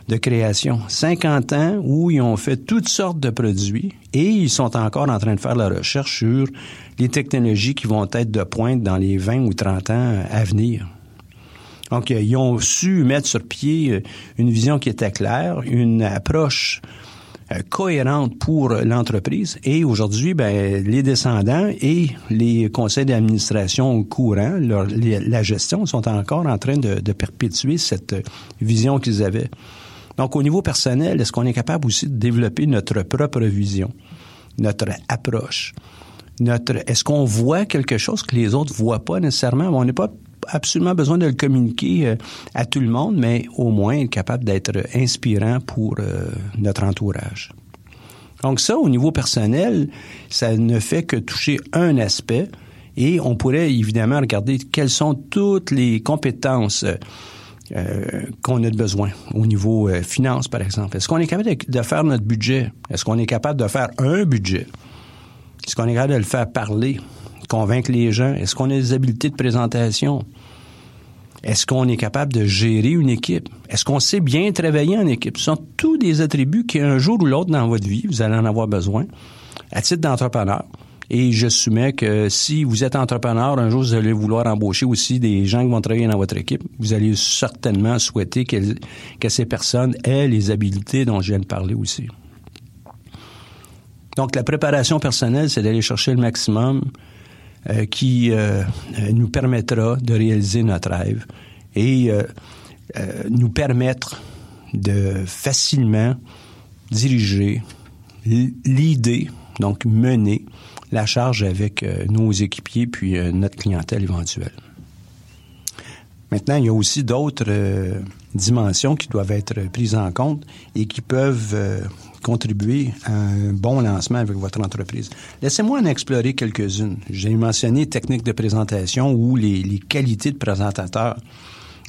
de création. cinquante ans où ils ont fait toutes sortes de produits et ils sont encore en train de faire la recherche sur les technologies qui vont être de pointe dans les vingt ou trente ans à venir. Donc, ils ont su mettre sur pied une vision qui était claire, une approche cohérente pour l'entreprise. Et aujourd'hui, ben, les descendants et les conseils d'administration courants, leur, les, la gestion, sont encore en train de, de perpétuer cette vision qu'ils avaient. Donc, au niveau personnel, est-ce qu'on est capable aussi de développer notre propre vision, notre approche? Notre, est-ce qu'on voit quelque chose que les autres ne voient pas nécessairement? On n'a pas absolument besoin de le communiquer à tout le monde, mais au moins être capable d'être inspirant pour euh, notre entourage. Donc ça, au niveau personnel, ça ne fait que toucher un aspect et on pourrait évidemment regarder quelles sont toutes les compétences Euh, qu'on a de besoin au niveau euh, finance, par exemple. Est-ce qu'on est capable de, de faire notre budget? Est-ce qu'on est capable de faire un budget? Est-ce qu'on est capable de le faire parler, convaincre les gens? Est-ce qu'on a des habiletés de présentation? Est-ce qu'on est capable de gérer une équipe? Est-ce qu'on sait bien travailler en équipe? Ce sont tous des attributs qu'un jour ou l'autre dans votre vie, vous allez en avoir besoin à titre d'entrepreneur. Et je soumets que si vous êtes entrepreneur, un jour, vous allez vouloir embaucher aussi des gens qui vont travailler dans votre équipe. Vous allez certainement souhaiter que, que ces personnes aient les habiletés dont je viens de parler aussi. Donc, la préparation personnelle, c'est d'aller chercher le maximum euh, qui euh, nous permettra de réaliser notre rêve et euh, euh, nous permettre de facilement diriger, l'idée, donc mener la charge avec euh, nos équipiers puis euh, notre clientèle éventuelle. Maintenant, il y a aussi d'autres euh, dimensions qui doivent être prises en compte et qui peuvent euh, contribuer à un bon lancement avec votre entreprise. Laissez-moi en explorer quelques-unes. J'ai mentionné techniques de présentation ou les, les qualités de présentateur.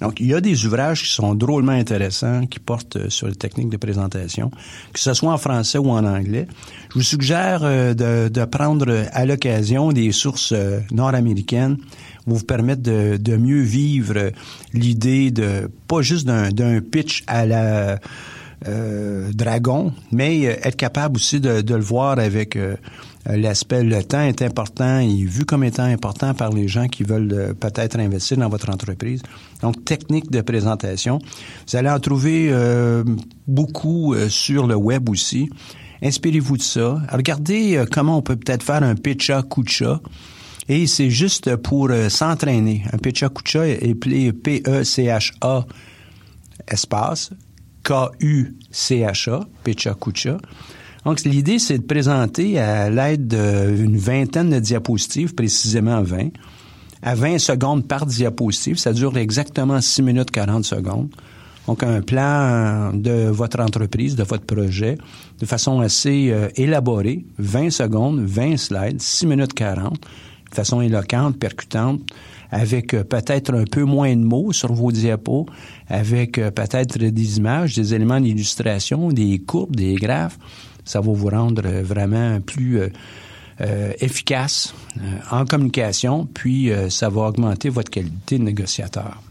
Donc, il y a des ouvrages qui sont drôlement intéressants, qui portent sur les techniques de présentation, que ce soit en français ou en anglais. Je vous suggère de, de prendre à l'occasion des sources nord-américaines pour vous permettre de, de mieux vivre l'idée de, pas juste d'un, d'un pitch à la euh, dragon, mais être capable aussi de, de le voir avec euh, l'aspect, le temps est important, il est vu comme étant important par les gens qui veulent peut-être investir dans votre entreprise. Donc, technique de présentation. Vous allez en trouver euh, beaucoup euh, sur le web aussi. Inspirez-vous de ça. Regardez euh, comment on peut peut-être faire un pitch à coup de chat. Et c'est juste pour euh, s'entraîner. Un pitch à coup de chat est appelé P E C H A espace K U C H A, pitch à coup de chat. Donc, l'idée, c'est de présenter à l'aide d'une vingtaine de diapositives, précisément vingt, à vingt secondes par diapositive. Ça dure exactement six minutes quarante secondes. Donc, un plan de votre entreprise, de votre projet, de façon assez euh, élaborée, vingt secondes, vingt slides, six minutes quarante, de façon éloquente, percutante, avec euh, peut-être un peu moins de mots sur vos diapos, avec euh, peut-être des images, des éléments d'illustration, des courbes, des graphes. Ça va vous rendre vraiment plus euh, euh, efficace euh, en communication, puis euh, ça va augmenter votre qualité de négociateur.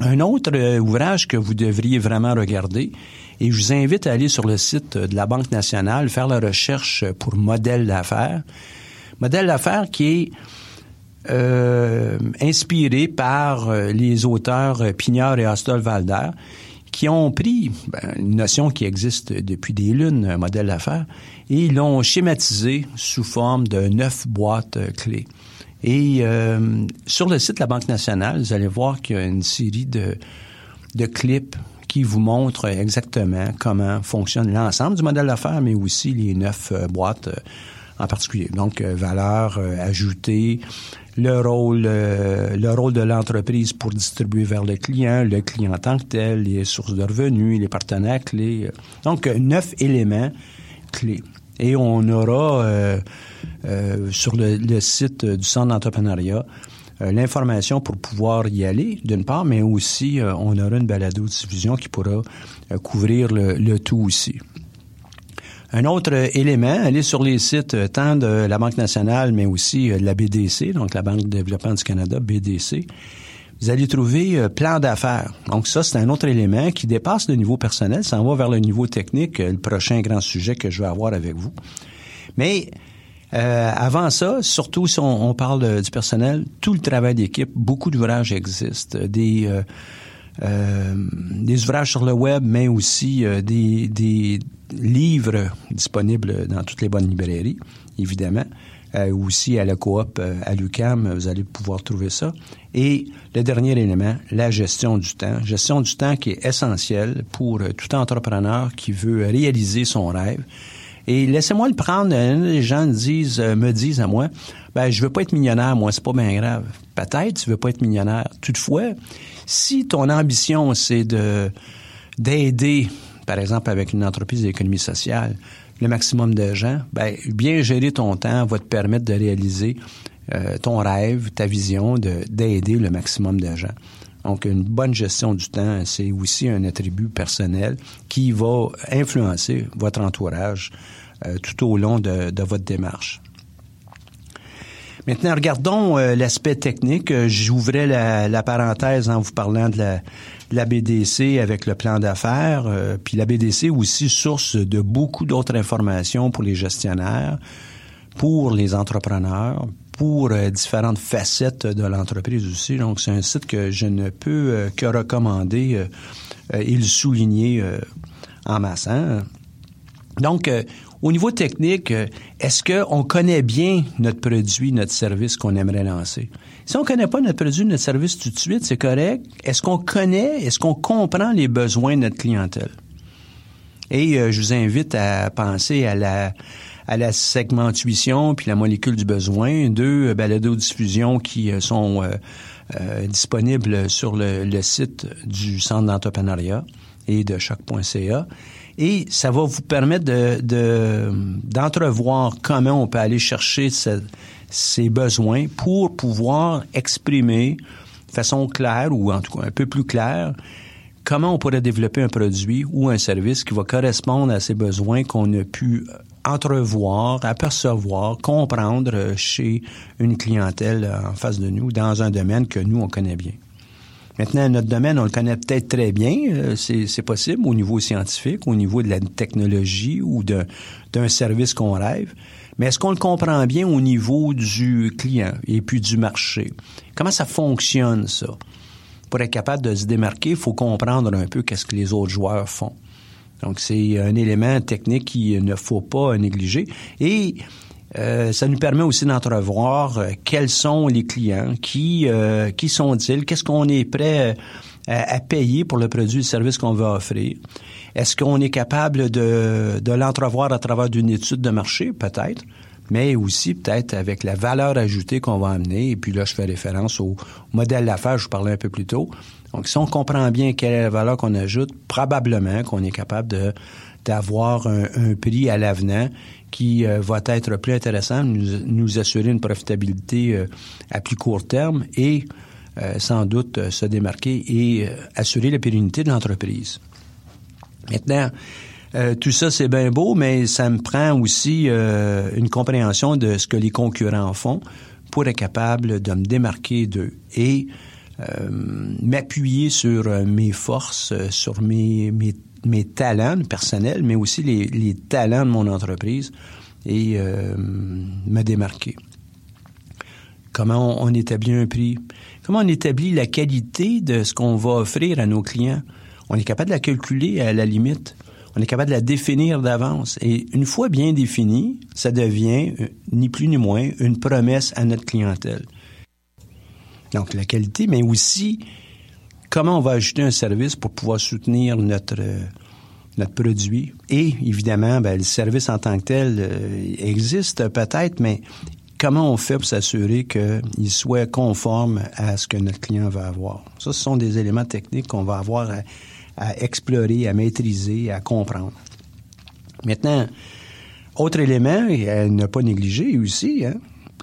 Un autre euh, ouvrage que vous devriez vraiment regarder, et je vous invite à aller sur le site de la Banque nationale, faire la recherche pour modèle d'affaires. Modèle d'affaires qui est euh, inspiré par les auteurs Pignard et Hostel-Valder, qui ont pris ben, une notion qui existe depuis des lunes, un modèle d'affaires, et ils l'ont schématisé sous forme de neuf boîtes clés. Et euh, sur le site de la Banque nationale, vous allez voir qu'il y a une série de, de clips qui vous montrent exactement comment fonctionne l'ensemble du modèle d'affaires, mais aussi les neuf boîtes en particulier. Donc, valeur ajoutée, le rôle, le rôle de l'entreprise pour distribuer vers le client, le client en tant que tel, les sources de revenus, les partenaires clés. Donc, neuf éléments clés. Et on aura euh, euh, sur le, le site du Centre d'entrepreneuriat euh, l'information pour pouvoir y aller, d'une part, mais aussi euh, on aura une balado-diffusion qui pourra euh, couvrir le, le tout aussi. Un autre élément, aller sur les sites euh, tant de la Banque nationale, mais aussi euh, de la B D C, donc la Banque de développement du Canada, B D C. Vous allez trouver euh, plan d'affaires. Donc ça, c'est un autre élément qui dépasse le niveau personnel, ça en va vers le niveau technique, euh, le prochain grand sujet que je vais avoir avec vous. Mais euh, avant ça, surtout si on, on parle euh, du personnel, tout le travail d'équipe, beaucoup d'ouvrages existent, des euh, euh, des ouvrages sur le web, mais aussi euh, des, des livres disponibles dans toutes les bonnes librairies, évidemment. Euh, aussi à la coop, euh, à l'U Q A M, vous allez pouvoir trouver ça. Et le dernier élément, la gestion du temps. Gestion du temps qui est essentielle pour euh, tout entrepreneur qui veut réaliser son rêve. Et laissez-moi le prendre, euh, les gens disent, euh, me disent à moi, « Ben, je veux pas être millionnaire, moi, c'est pas bien grave. » Peut-être tu veux pas être millionnaire. Toutefois, si ton ambition, c'est de d'aider, par exemple, avec une entreprise d'économie sociale, le maximum de gens, bien, bien gérer ton temps va te permettre de réaliser euh, ton rêve, ta vision, de, d'aider le maximum de gens. Donc, une bonne gestion du temps, c'est aussi un attribut personnel qui va influencer votre entourage euh, tout au long de, de votre démarche. Maintenant, regardons euh, l'aspect technique. J'ouvrais la, la parenthèse en vous parlant de la, de la B D C avec le plan d'affaires. Euh, puis la B D C aussi source de beaucoup d'autres informations pour les gestionnaires, pour les entrepreneurs, pour euh, différentes facettes de l'entreprise aussi. Donc, c'est un site que je ne peux euh, que recommander euh, euh, et le souligner euh, en masse. Hein? Donc, euh, au niveau technique, est-ce qu'on connaît bien notre produit, notre service qu'on aimerait lancer? Si on ne connaît pas notre produit, notre service tout de suite, c'est correct. Est-ce qu'on connaît, est-ce qu'on comprend les besoins de notre clientèle? Et euh, je vous invite à penser à la, à la segmentuition puis la molécule du besoin, deux euh, baladodiffusions qui euh, sont euh, euh, disponibles sur le, le site du Centre d'entrepreneuriat et de choc point c a. Et ça va vous permettre de, de, d'entrevoir comment on peut aller chercher ce, ces besoins pour pouvoir exprimer de façon claire ou en tout cas un peu plus claire comment on pourrait développer un produit ou un service qui va correspondre à ces besoins qu'on a pu entrevoir, apercevoir, comprendre chez une clientèle en face de nous dans un domaine que nous, on connaît bien. Maintenant, notre domaine, on le connaît peut-être très bien, euh, c'est, c'est possible au niveau scientifique, au niveau de la technologie ou de, d'un service qu'on rêve, mais est-ce qu'on le comprend bien au niveau du client et puis du marché? Comment ça fonctionne, ça? Pour être capable de se démarquer, il faut comprendre un peu qu'est-ce que les autres joueurs font. Donc, c'est un élément technique qu'il ne faut pas négliger et... Euh, ça nous permet aussi d'entrevoir euh, quels sont les clients, qui euh, qui sont-ils, qu'est-ce qu'on est prêt à, à payer pour le produit et le service qu'on veut offrir. Est-ce qu'on est capable de, de l'entrevoir à travers d'une étude de marché, peut-être, mais aussi peut-être avec la valeur ajoutée qu'on va amener. Et puis là, je fais référence au modèle d'affaires, je vous parlais un peu plus tôt. Donc, si on comprend bien quelle est la valeur qu'on ajoute, probablement qu'on est capable de d'avoir un, un prix à l'avenant qui euh, va être plus intéressant, nous, nous assurer une profitabilité euh, à plus court terme et euh, sans doute euh, se démarquer et euh, assurer la pérennité de l'entreprise. Maintenant, euh, tout ça, c'est bien beau, mais ça me prend aussi euh, une compréhension de ce que les concurrents font pour être capable de me démarquer d'eux et euh, m'appuyer sur mes forces, sur mes, mes mes talents personnels, mais aussi les, les talents de mon entreprise et euh, me démarquer. Comment on, on établit un prix? Comment on établit la qualité de ce qu'on va offrir à nos clients? on est capable de la calculer à la limite. On est capable de la définir d'avance. Et une fois bien définie, ça devient, ni plus ni moins, une promesse à notre clientèle. Donc, la qualité, mais aussi comment on va ajouter un service pour pouvoir soutenir notre, notre produit. Et, évidemment, bien, le service en tant que tel existe peut-être, mais comment on fait pour s'assurer qu'il soit conforme à ce que notre client va avoir? Ça, ce sont des éléments techniques qu'on va avoir à à explorer, à maîtriser, à comprendre. Maintenant, autre élément, et à ne pas négliger aussi, hein,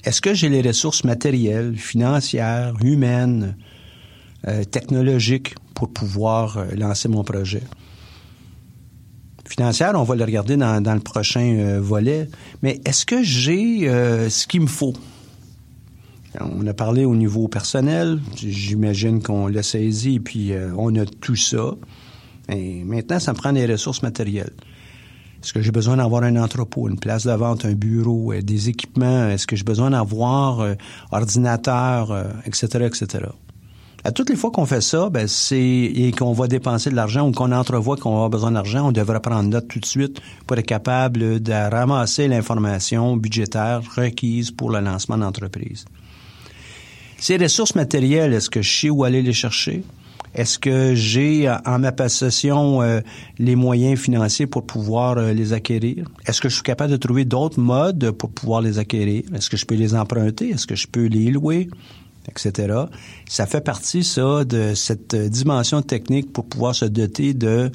est-ce que j'ai les ressources matérielles, financières, humaines, euh, technologiques pour pouvoir euh, lancer mon projet? Financière, on va le regarder dans, dans le prochain euh, volet, mais est-ce que j'ai euh, ce qu'il me faut? On a parlé au niveau personnel, j'imagine qu'on l'a saisi, et puis euh, on a tout ça. Et maintenant, ça me prend des ressources matérielles. Est-ce que j'ai besoin d'avoir un entrepôt, une place de vente, un bureau, euh, des équipements? Est-ce que j'ai besoin d'avoir euh, ordinateur, euh, et cetera, et cetera. À toutes les fois qu'on fait ça, ben c'est et qu'on va dépenser de l'argent ou qu'on entrevoit qu'on va avoir besoin d'argent, on devrait prendre note tout de suite pour être capable de ramasser l'information budgétaire requise pour le lancement d'entreprise. Ces ressources matérielles, est-ce que je sais où aller les chercher? Est-ce que j'ai en ma possession euh, les moyens financiers pour pouvoir euh, les acquérir? Est-ce que je suis capable de trouver d'autres modes pour pouvoir les acquérir? Est-ce que je peux les emprunter? Est-ce que je peux les louer? Etc. Ça fait partie, ça, de cette dimension technique pour pouvoir se doter de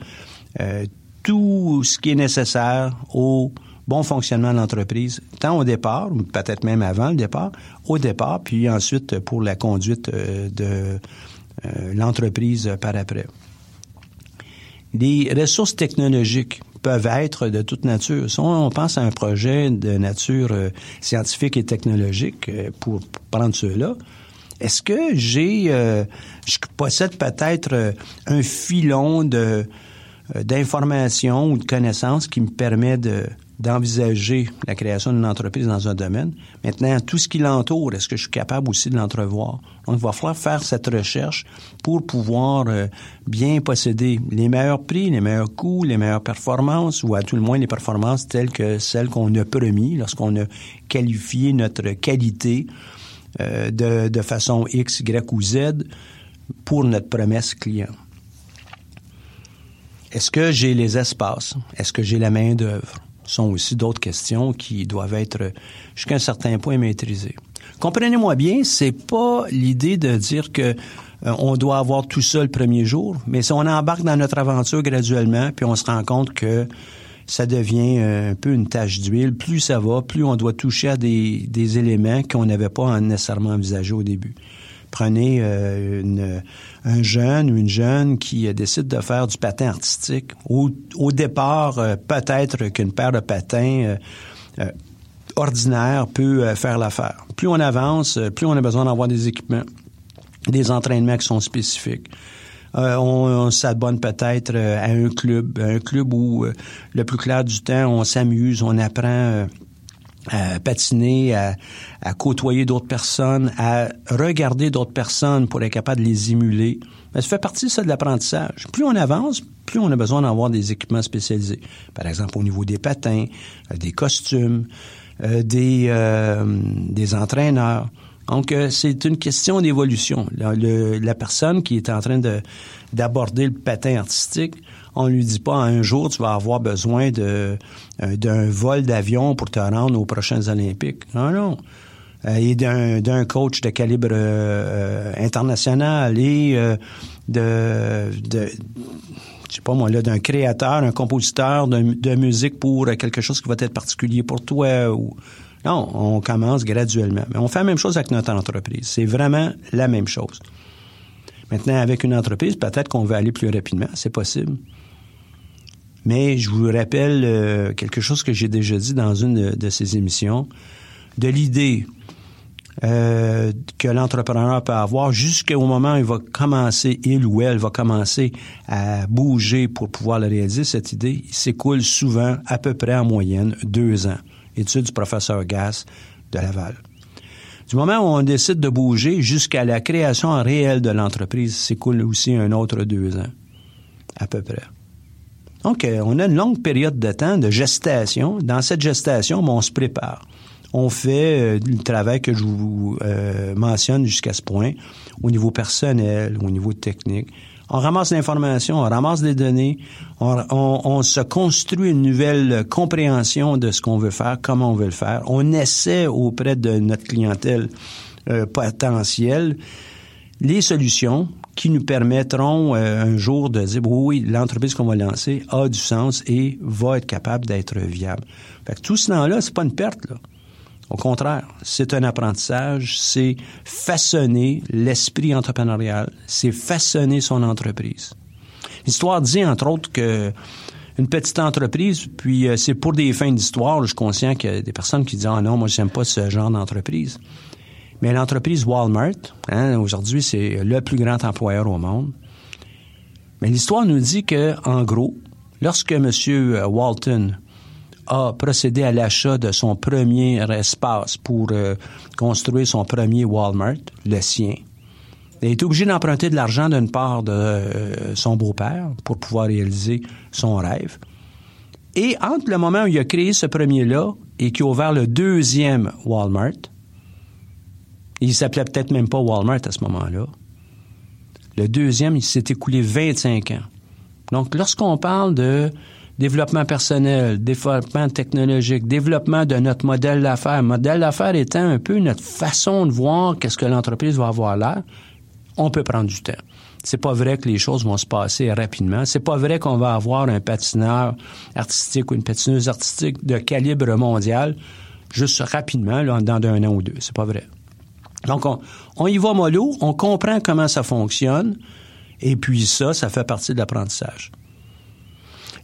euh, tout ce qui est nécessaire au bon fonctionnement de l'entreprise, tant au départ, ou peut-être même avant le départ, au départ, puis ensuite pour la conduite de l'entreprise par après. Les ressources technologiques peuvent être de toute nature. Si on pense à un projet de nature scientifique et technologique, pour prendre ceux-là, est-ce que j'ai, euh, je possède peut-être un filon de, d'informations ou de connaissances qui me permet de d'envisager la création d'une entreprise dans un domaine. Maintenant, tout ce qui l'entoure, est-ce que je suis capable aussi de l'entrevoir? Donc, il va falloir faire cette recherche pour pouvoir euh, bien posséder les meilleurs prix, les meilleurs coûts, les meilleures performances, ou à tout le moins les performances telles que celles qu'on a promis lorsqu'on a qualifié notre qualité euh, de, de façon X, Y ou Z pour notre promesse client. Est-ce que j'ai les espaces? Est-ce que j'ai la main-d'œuvre? Sont aussi d'autres questions qui doivent être jusqu'à un certain point maîtrisées. Comprenez-moi bien, c'est pas l'idée de dire que euh, on doit avoir tout ça le premier jour, mais si on embarque dans notre aventure graduellement, puis on se rend compte que ça devient euh, un peu une tache d'huile. Plus ça va, plus on doit toucher à des, des éléments qu'on n'avait pas nécessairement envisagés au début. Prenez euh, une, un jeune ou une jeune qui euh, décide de faire du patin artistique. Au, au départ, euh, peut-être qu'une paire de patins euh, euh, ordinaires peut euh, faire l'affaire. Plus on avance, plus on a besoin d'avoir des équipements, des entraînements qui sont spécifiques. Euh, on on s'abonne peut-être à un club, un club où euh, le plus clair du temps, on s'amuse, on apprend... Euh, à patiner, à, à côtoyer d'autres personnes, à regarder d'autres personnes pour être capable de les émuler. Mais ça fait partie, ça, de l'apprentissage. Plus on avance, plus on a besoin d'avoir des équipements spécialisés. Par exemple, au niveau des patins, des costumes, euh, des, euh, des entraîneurs. Donc, euh, c'est une question d'évolution. Le, le, la personne qui est en train de, d'aborder le patin artistique, on lui dit pas un jour tu vas avoir besoin de d'un vol d'avion pour te rendre aux prochaines Olympiques. Non, non. Et d'un d'un coach de calibre euh, international et euh, de de je sais pas moi là d'un créateur, un compositeur de, de musique pour quelque chose qui va être particulier pour toi ou non. On commence graduellement. Mais on fait la même chose avec notre entreprise. C'est vraiment la même chose. Maintenant, avec une entreprise, peut-être qu'on veut aller plus rapidement. C'est possible. Mais je vous rappelle euh, quelque chose que j'ai déjà dit dans une de, de ces émissions, de l'idée euh, que l'entrepreneur peut avoir jusqu'au moment où il va commencer, il ou elle va commencer à bouger pour pouvoir le réaliser, cette idée, il s'écoule souvent, à peu près en moyenne, deux ans. Étude du professeur Gass de Laval. Du moment où on décide de bouger jusqu'à la création réelle de l'entreprise, s'écoule aussi un autre deux ans. à peu près. Donc, on a une longue période de temps de gestation. Dans cette gestation, on se prépare. On fait le travail que je vous euh, mentionne jusqu'à ce point, au niveau personnel, au niveau technique. On ramasse l'information, on ramasse des données, on, on, on se construit une nouvelle compréhension de ce qu'on veut faire, comment on veut le faire. On essaie auprès de notre clientèle euh, potentielle les solutions qui nous permettront euh, un jour de dire oui, oui, l'entreprise qu'on va lancer a du sens et va être capable d'être viable. Fait que tout ce temps-là, c'est pas une perte, là. Au contraire, c'est un apprentissage, c'est façonner l'esprit entrepreneurial, c'est façonner son entreprise. L'histoire dit, entre autres, que une petite entreprise, puis c'est pour des fins d'histoire, je suis conscient qu'il y a des personnes qui disent « Ah non, moi, j'aime pas ce genre d'entreprise ». Mais l'entreprise Walmart, hein, aujourd'hui, c'est le plus grand employeur au monde. Mais l'histoire nous dit que, en gros, lorsque M. Walton a procédé à l'achat de son premier espace pour euh, construire son premier Walmart, le sien. Il a été obligé d'emprunter de l'argent d'une part de euh, son beau-père pour pouvoir réaliser son rêve. Et entre le moment où il a créé ce premier-là et qu'il a ouvert le deuxième Walmart, il s'appelait peut-être même pas Walmart à ce moment-là, le deuxième, il s'est écoulé vingt-cinq ans. Donc, lorsqu'on parle de développement personnel, développement technologique, développement de notre modèle d'affaires. Modèle d'affaires étant un peu notre façon de voir qu'est-ce que l'entreprise va avoir l'air. On peut prendre du temps. C'est pas vrai que les choses vont se passer rapidement. C'est pas vrai qu'on va avoir un patineur artistique ou une patineuse artistique de calibre mondial juste rapidement, là, dans un an ou deux. C'est pas vrai. Donc, on, on y va mollo, on comprend comment ça fonctionne, et puis ça, ça fait partie de l'apprentissage.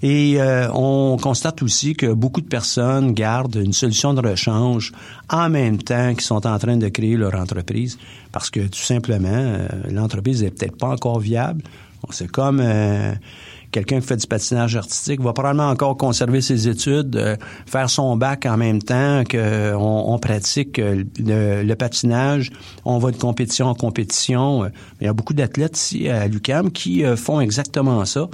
Et euh, on constate aussi que beaucoup de personnes gardent une solution de rechange en même temps qu'ils sont en train de créer leur entreprise parce que tout simplement, euh, l'entreprise n'est peut-être pas encore viable. Bon, c'est comme euh, quelqu'un qui fait du patinage artistique va probablement encore conserver ses études, euh, faire son bac en même temps qu'on on pratique euh, le, le patinage. On va de compétition en compétition. Il y a beaucoup d'athlètes ici à l'U Q A M qui euh, font exactement ça.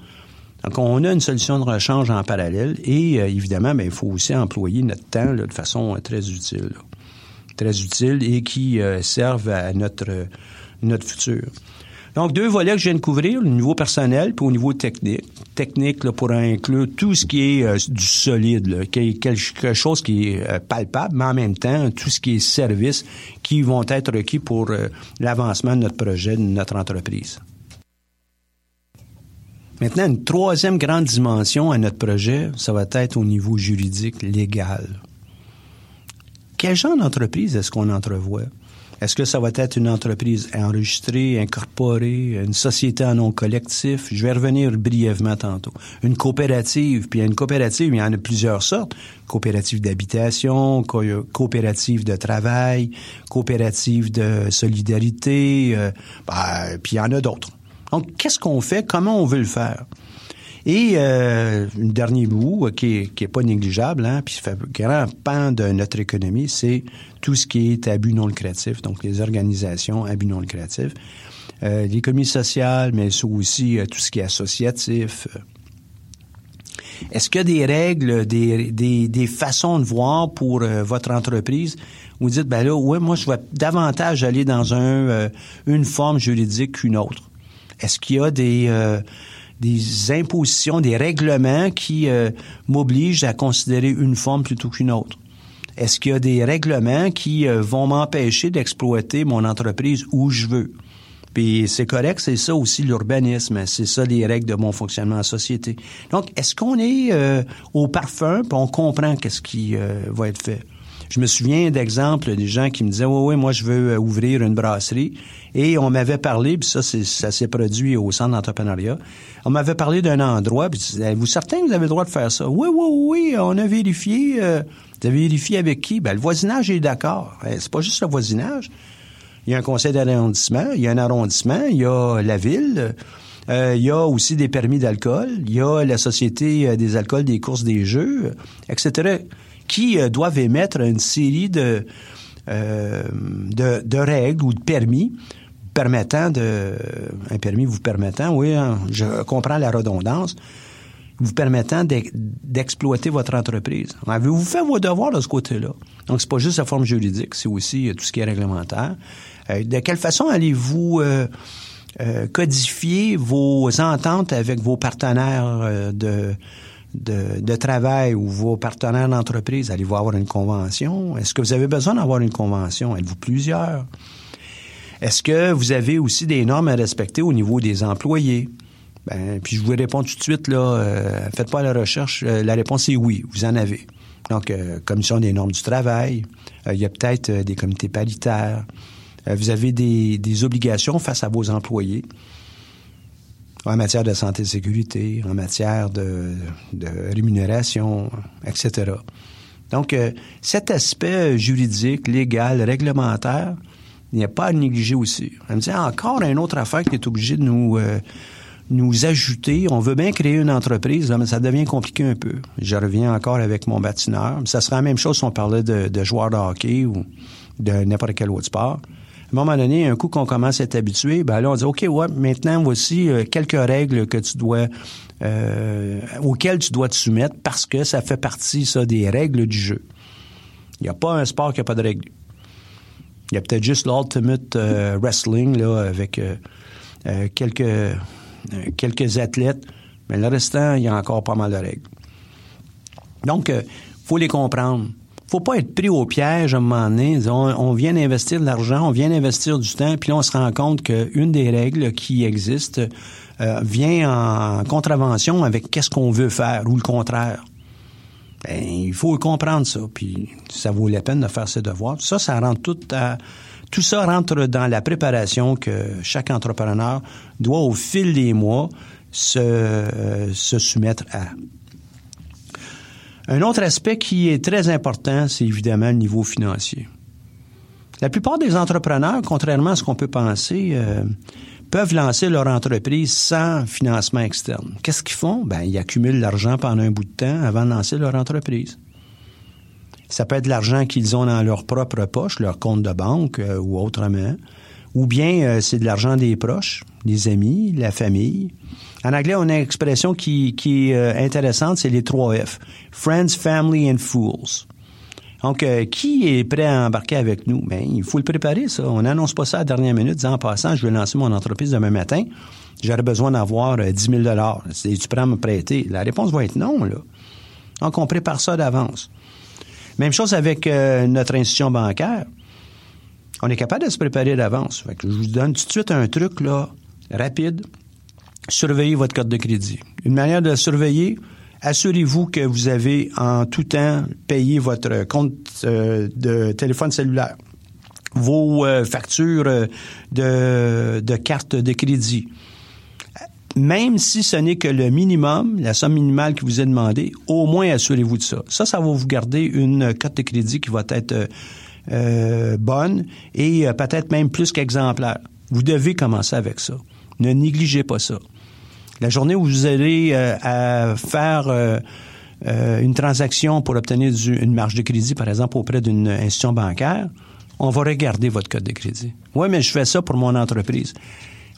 Donc, on a une solution de rechange en parallèle et, euh, évidemment, bien, il faut aussi employer notre temps là, de façon euh, très utile. Là. Très utile et qui euh, serve à notre, euh, notre futur. Donc, deux volets que je viens de couvrir, le niveau personnel puis au niveau technique. Technique là, pour inclure tout ce qui est euh, du solide, là, quelque chose qui est euh, palpable, mais en même temps, tout ce qui est service qui vont être requis pour euh, l'avancement de notre projet, de notre entreprise. Maintenant, une troisième grande dimension à notre projet, ça va être au niveau juridique, légal. Quel genre d'entreprise est-ce qu'on entrevoit? Est-ce que ça va être une entreprise enregistrée, incorporée, une société en nom collectif? Je vais revenir brièvement tantôt. Une coopérative, puis une coopérative, il y en a plusieurs sortes. Coopérative d'habitation, co- coopérative de travail, coopérative de solidarité, euh, ben, puis il y en a d'autres. Donc, qu'est-ce qu'on fait? Comment on veut le faire? Et euh, un dernier bout qui est, qui est pas négligeable, hein, puis ça fait grand pan de notre économie, c'est tout ce qui est à but non lucratif, donc les organisations à but non lucratif, euh, l'économie sociale, mais aussi euh, tout ce qui est associatif. Est-ce qu'il y a des règles, des, des, des façons de voir pour euh, votre entreprise? Vous dites, ben là, ouais, moi, je vais davantage aller dans un euh, une forme juridique qu'une autre. Est-ce qu'il y a des, euh, des impositions, des règlements qui euh, m'obligent à considérer une forme plutôt qu'une autre? Est-ce qu'il y a des règlements qui euh, vont m'empêcher d'exploiter mon entreprise où je veux? Puis c'est correct, c'est ça aussi l'urbanisme, c'est ça les règles de mon fonctionnement en société. Donc, est-ce qu'on est euh, au parfum, puis on comprend qu'est-ce qui euh, va être fait? Je me souviens d'exemples des gens qui me disaient « Oui, oui, moi, je veux ouvrir une brasserie. » Et on m'avait parlé, puis ça, c'est, ça s'est produit au centre d'entrepreneuriat. On m'avait parlé d'un endroit, puis je disais « Vous certain que vous avez le droit de faire ça? »« Oui, oui, oui, on a vérifié. Euh, »« Vous avez vérifié avec qui? » »« Ben, le voisinage est d'accord. Eh, » C'est pas juste le voisinage. Il y a un conseil d'arrondissement, il y a un arrondissement, il y a la ville, euh, il y a aussi des permis d'alcool, il y a la société des alcools, des courses, des jeux, et cetera qui euh, doivent émettre une série de, euh, de, de règles ou de permis permettant de... Un permis vous permettant, oui, hein, je comprends la redondance, vous permettant d'exploiter votre entreprise. Avez-vous fait vos devoirs de ce côté-là? Donc, c'est pas juste la forme juridique, c'est aussi tout ce qui est réglementaire. Euh, de quelle façon allez-vous euh, euh, codifier vos ententes avec vos partenaires euh, de, de, de travail ou vos partenaires d'entreprise? Allez-vous avoir une convention? Est-ce que vous avez besoin d'avoir une convention? Êtes-vous plusieurs? Est-ce que vous avez aussi des normes à respecter au niveau des employés? Ben, puis je vous réponds tout de suite, là, euh, faites pas la recherche. Euh, la réponse est oui, vous en avez. Donc, euh, commission des normes du travail, euh, il y a peut-être euh, des comités paritaires. Euh, vous avez des, des obligations face à vos employés en matière de santé et sécurité, en matière de, de rémunération, et cetera. Donc, euh, cet aspect juridique, légal, réglementaire, il n'y a pas à négliger aussi. Elle me dit encore une autre affaire qui est obligée de nous... Euh, nous ajouter, on veut bien créer une entreprise, là, mais ça devient compliqué un peu. Je reviens encore avec mon patineur. Ça serait la même chose si on parlait de, de joueurs de hockey ou de n'importe quel autre sport. À un moment donné, un coup qu'on commence à être habitué, ben là, on dit, OK, ouais, maintenant, voici euh, quelques règles que tu dois, euh, auxquelles tu dois te soumettre parce que ça fait partie, ça, des règles du jeu. Il n'y a pas un sport qui n'a pas de règles. Il y a peut-être juste l'ultimate euh, wrestling, là, avec euh, euh, quelques... quelques athlètes, mais le restant, il y a encore pas mal de règles. Donc, il euh, faut les comprendre. Faut pas être pris au piège à un moment donné. On, on vient d'investir de l'argent, on vient d'investir du temps, puis là, on se rend compte qu'une des règles qui existe euh, vient en contravention avec qu'est-ce qu'on veut faire, ou le contraire. Ben, il faut comprendre ça, puis ça vaut la peine de faire ses devoirs. Ça, ça rentre tout à... Tout ça rentre dans la préparation que chaque entrepreneur doit, au fil des mois, se, euh, se soumettre à. Un autre aspect qui est très important, c'est évidemment le niveau financier. La plupart des entrepreneurs, contrairement à ce qu'on peut penser, euh, peuvent lancer leur entreprise sans financement externe. Qu'est-ce qu'ils font? Ben, ils accumulent l'argent pendant un bout de temps avant de lancer leur entreprise. Ça peut être l'argent qu'ils ont dans leur propre poche, leur compte de banque euh, ou autrement. Ou bien euh, c'est de l'argent des proches, des amis, de la famille. En anglais, on a une expression qui, qui est euh, intéressante, c'est les trois F. Friends, Family and Fools. Donc, euh, qui est prêt à embarquer avec nous? Bien, il faut le préparer, ça. On n'annonce pas ça à la dernière minute, disant en passant, je vais lancer mon entreprise demain matin, j'aurais besoin d'avoir euh, dix mille dollars. C'est, tu prends à me prêter? La réponse va être non, là. Donc, on prépare ça d'avance. Même chose avec euh, notre institution bancaire. On est capable de se préparer d'avance. Fait que je vous donne tout de suite un truc là, rapide. Surveillez votre carte de crédit. Une manière de surveiller, assurez-vous que vous avez en tout temps payé votre compte euh, de téléphone cellulaire, vos euh, factures de, de carte de crédit. Même si ce n'est que le minimum, la somme minimale qui vous est demandée, au moins assurez-vous de ça. Ça, ça va vous garder une cote de crédit qui va être euh, bonne et euh, peut-être même plus qu'exemplaire. Vous devez commencer avec ça. Ne négligez pas ça. La journée où vous allez euh, à faire euh, euh, une transaction pour obtenir du, une marge de crédit, par exemple, auprès d'une institution bancaire, on va regarder votre cote de crédit. Oui, mais je fais ça pour mon entreprise.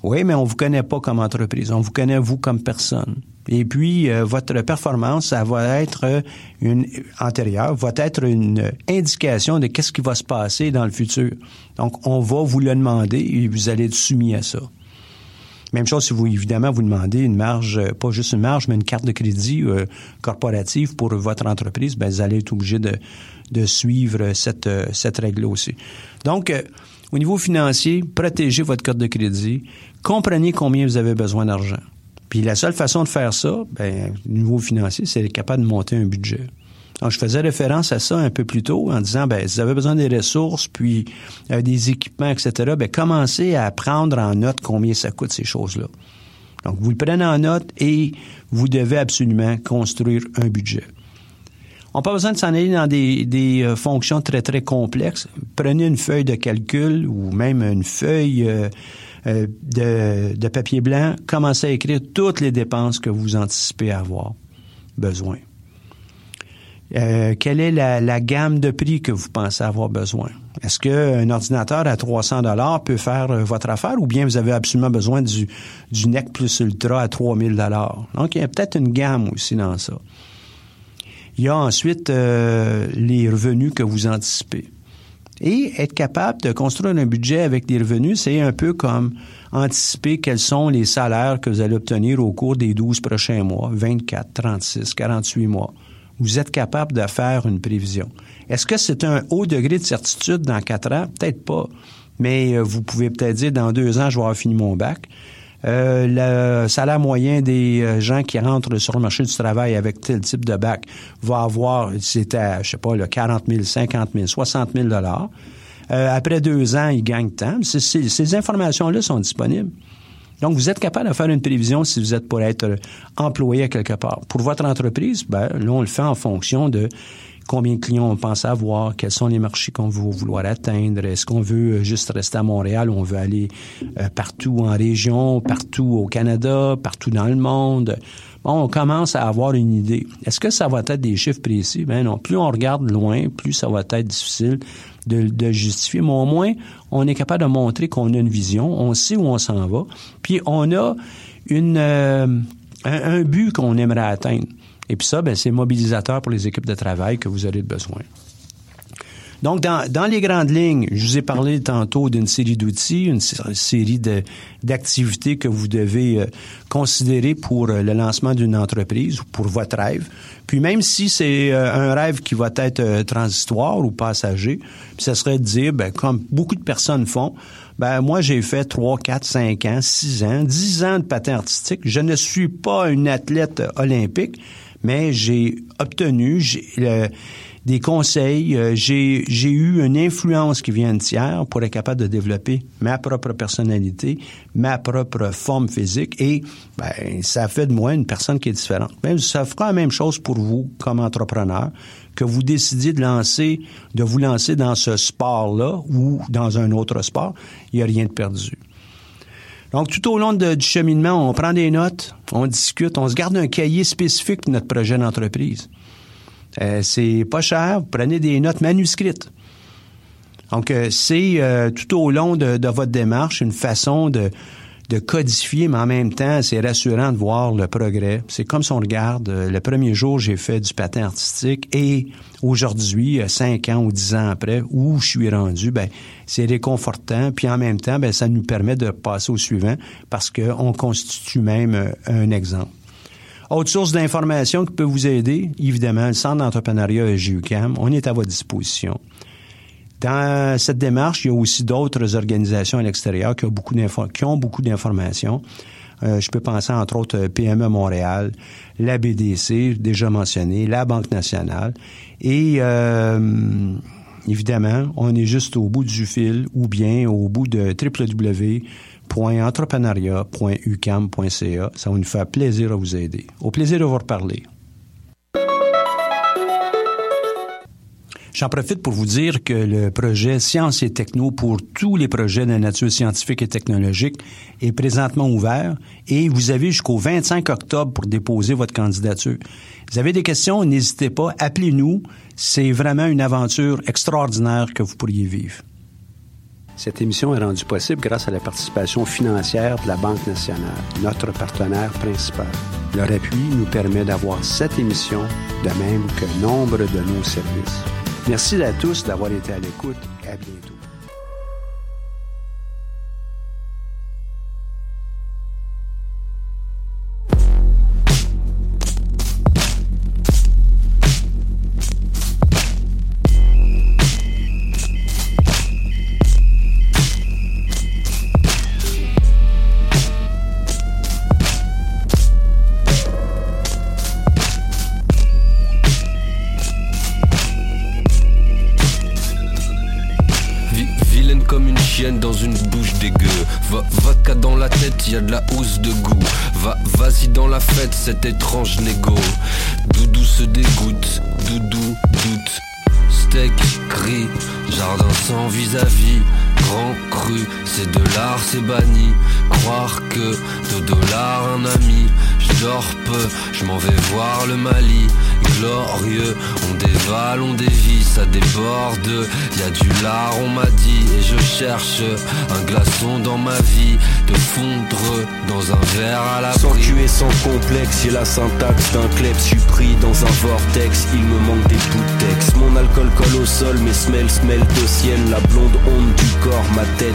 Oui, mais on vous connaît pas comme entreprise. On vous connaît, vous, comme personne. Et puis, euh, votre performance, ça va être une antérieure, va être une indication de qu'est-ce qui va se passer dans le futur. Donc, on va vous le demander et vous allez être soumis à ça. Même chose si vous, évidemment, vous demandez une marge, pas juste une marge, mais une carte de crédit euh, corporative pour votre entreprise, ben vous allez être obligé de, de suivre cette, cette règle-là aussi. Donc, euh, au niveau financier, protégez votre carte de crédit. Comprenez combien vous avez besoin d'argent. Puis la seule façon de faire ça, bien, au niveau financier, c'est d'être capable de monter un budget. Alors, je faisais référence à ça un peu plus tôt en disant, bien, si vous avez besoin des ressources, puis euh, des équipements, et cetera, bien, commencez à prendre en note combien ça coûte ces choses-là. Donc, vous le prenez en note et vous devez absolument construire un budget. On n'a pas besoin de s'en aller dans des, des euh, fonctions très, très complexes. Prenez une feuille de calcul ou même une feuille euh, euh, de, de papier blanc. Commencez à écrire toutes les dépenses que vous anticipez avoir besoin. Euh, quelle est la, la gamme de prix que vous pensez avoir besoin? Est-ce qu'un ordinateur à trois cents dollars peut faire euh, votre affaire ou bien vous avez absolument besoin du, du N E C plus Ultra à trois mille dollars? Donc, il y a peut-être une gamme aussi dans ça. Il y a ensuite euh, les revenus que vous anticipez. Et être capable de construire un budget avec des revenus, c'est un peu comme anticiper quels sont les salaires que vous allez obtenir au cours des douze prochains mois, vingt-quatre, trente-six, quarante-huit mois. Vous êtes capable de faire une prévision. Est-ce que c'est un haut degré de certitude dans quatre ans? Peut-être pas. Mais vous pouvez peut-être dire, dans deux ans, je vais avoir fini mon bac. Euh, le salaire moyen des gens qui rentrent sur le marché du travail avec tel type de bac va avoir, c'était, je sais pas, le quarante mille, cinquante mille, soixante mille dollars. Euh, après deux ans, ils gagnent tant. C'est, c'est, ces informations-là sont disponibles. Donc, vous êtes capable de faire une prévision si vous êtes pour être employé à quelque part. Pour votre entreprise, ben, là, on le fait en fonction de combien de clients on pense avoir, quels sont les marchés qu'on veut vouloir atteindre, est-ce qu'on veut juste rester à Montréal, on veut aller euh, partout en région, partout au Canada, partout dans le monde. Bon, on commence à avoir une idée. Est-ce que ça va être des chiffres précis? Ben non. Plus on regarde loin, plus ça va être difficile de, de justifier. Mais au moins, on est capable de montrer qu'on a une vision, on sait où on s'en va, puis on a une, euh, un, un but qu'on aimerait atteindre. Et puis ça, ben, c'est mobilisateur pour les équipes de travail que vous aurez besoin. Donc, dans, dans les grandes lignes, je vous ai parlé tantôt d'une série d'outils, une série de, d'activités que vous devez euh, considérer pour euh, le lancement d'une entreprise ou pour votre rêve. Puis même si c'est euh, un rêve qui va être euh, transitoire ou passager, puis ça serait de dire, ben, comme beaucoup de personnes font, ben moi, j'ai fait trois, quatre, cinq ans, six ans, dix ans de patin artistique. Je ne suis pas une athlète olympique, mais j'ai obtenu j'ai, le, des conseils, euh, j'ai, j'ai eu une influence qui vient de tiers pour être capable de développer ma propre personnalité, ma propre forme physique et ben, ça fait de moi une personne qui est différente. Ben, ça fera la même chose pour vous comme entrepreneur, que vous décidiez de lancer, de vous lancer dans ce sport-là ou dans un autre sport, il n'y a rien de perdu. Donc, tout au long de, du cheminement, on prend des notes, on discute, on se garde un cahier spécifique pour notre projet d'entreprise. Euh, c'est pas cher, vous prenez des notes manuscrites. Donc, euh, c'est euh, tout au long de, de votre démarche une façon de, de codifier, mais en même temps, c'est rassurant de voir le progrès. C'est comme si on regarde, euh, le premier jour, j'ai fait du patin artistique et aujourd'hui, euh, cinq ans ou dix ans après, où je suis rendu, ben c'est réconfortant. Puis en même temps, ben ça nous permet de passer au suivant parce qu'on constitue même euh, un exemple. Autre source d'information qui peut vous aider, évidemment, le Centre d'entrepreneuriat U Q A M, on est à votre disposition. Dans cette démarche, il y a aussi d'autres organisations à l'extérieur qui ont beaucoup, d'info- qui ont beaucoup d'informations. Euh, je peux penser, entre autres, P M E Montréal, la B D C, déjà mentionnée, la Banque nationale. Et euh, évidemment, on est juste au bout du fil ou bien au bout de w w w point entrepreneuriat point u q a m point c a. Ça va nous faire plaisir à vous aider. Au plaisir de vous reparler. J'en profite pour vous dire que le projet Sciences et Techno pour tous les projets de nature scientifique et technologique est présentement ouvert et vous avez jusqu'au vingt-cinq octobre pour déposer votre candidature. Vous avez des questions, n'hésitez pas, appelez-nous. C'est vraiment une aventure extraordinaire que vous pourriez vivre. Cette émission est rendue possible grâce à la participation financière de la Banque nationale, notre partenaire principal. Leur appui nous permet d'avoir cette émission, de même que nombre de nos services. Merci à tous d'avoir été à l'écoute et à bientôt. Y a de la housse de goût. Va, vas-y dans la fête, cet étrange négo. Doudou se dégoûte, doudou doute. Steak, gris, jardin sans vis-à-vis, grand cru. rue, c'est de l'art, c'est banni. Croire que deux dollars un ami. Je dors peu, je m'en vais voir le Mali. Glorieux, on dévale, on dévie, ça déborde. Y'a du lard, on m'a dit, et je cherche un glaçon dans ma vie. De fondre dans un verre à la sans tuer, sans complexe, j'ai la syntaxe d'un klebs. Je suis pris dans un vortex, il me manque des boutex. Mon alcool colle au sol, mes smells, smells de ciel. La blonde onde du corps, ma tête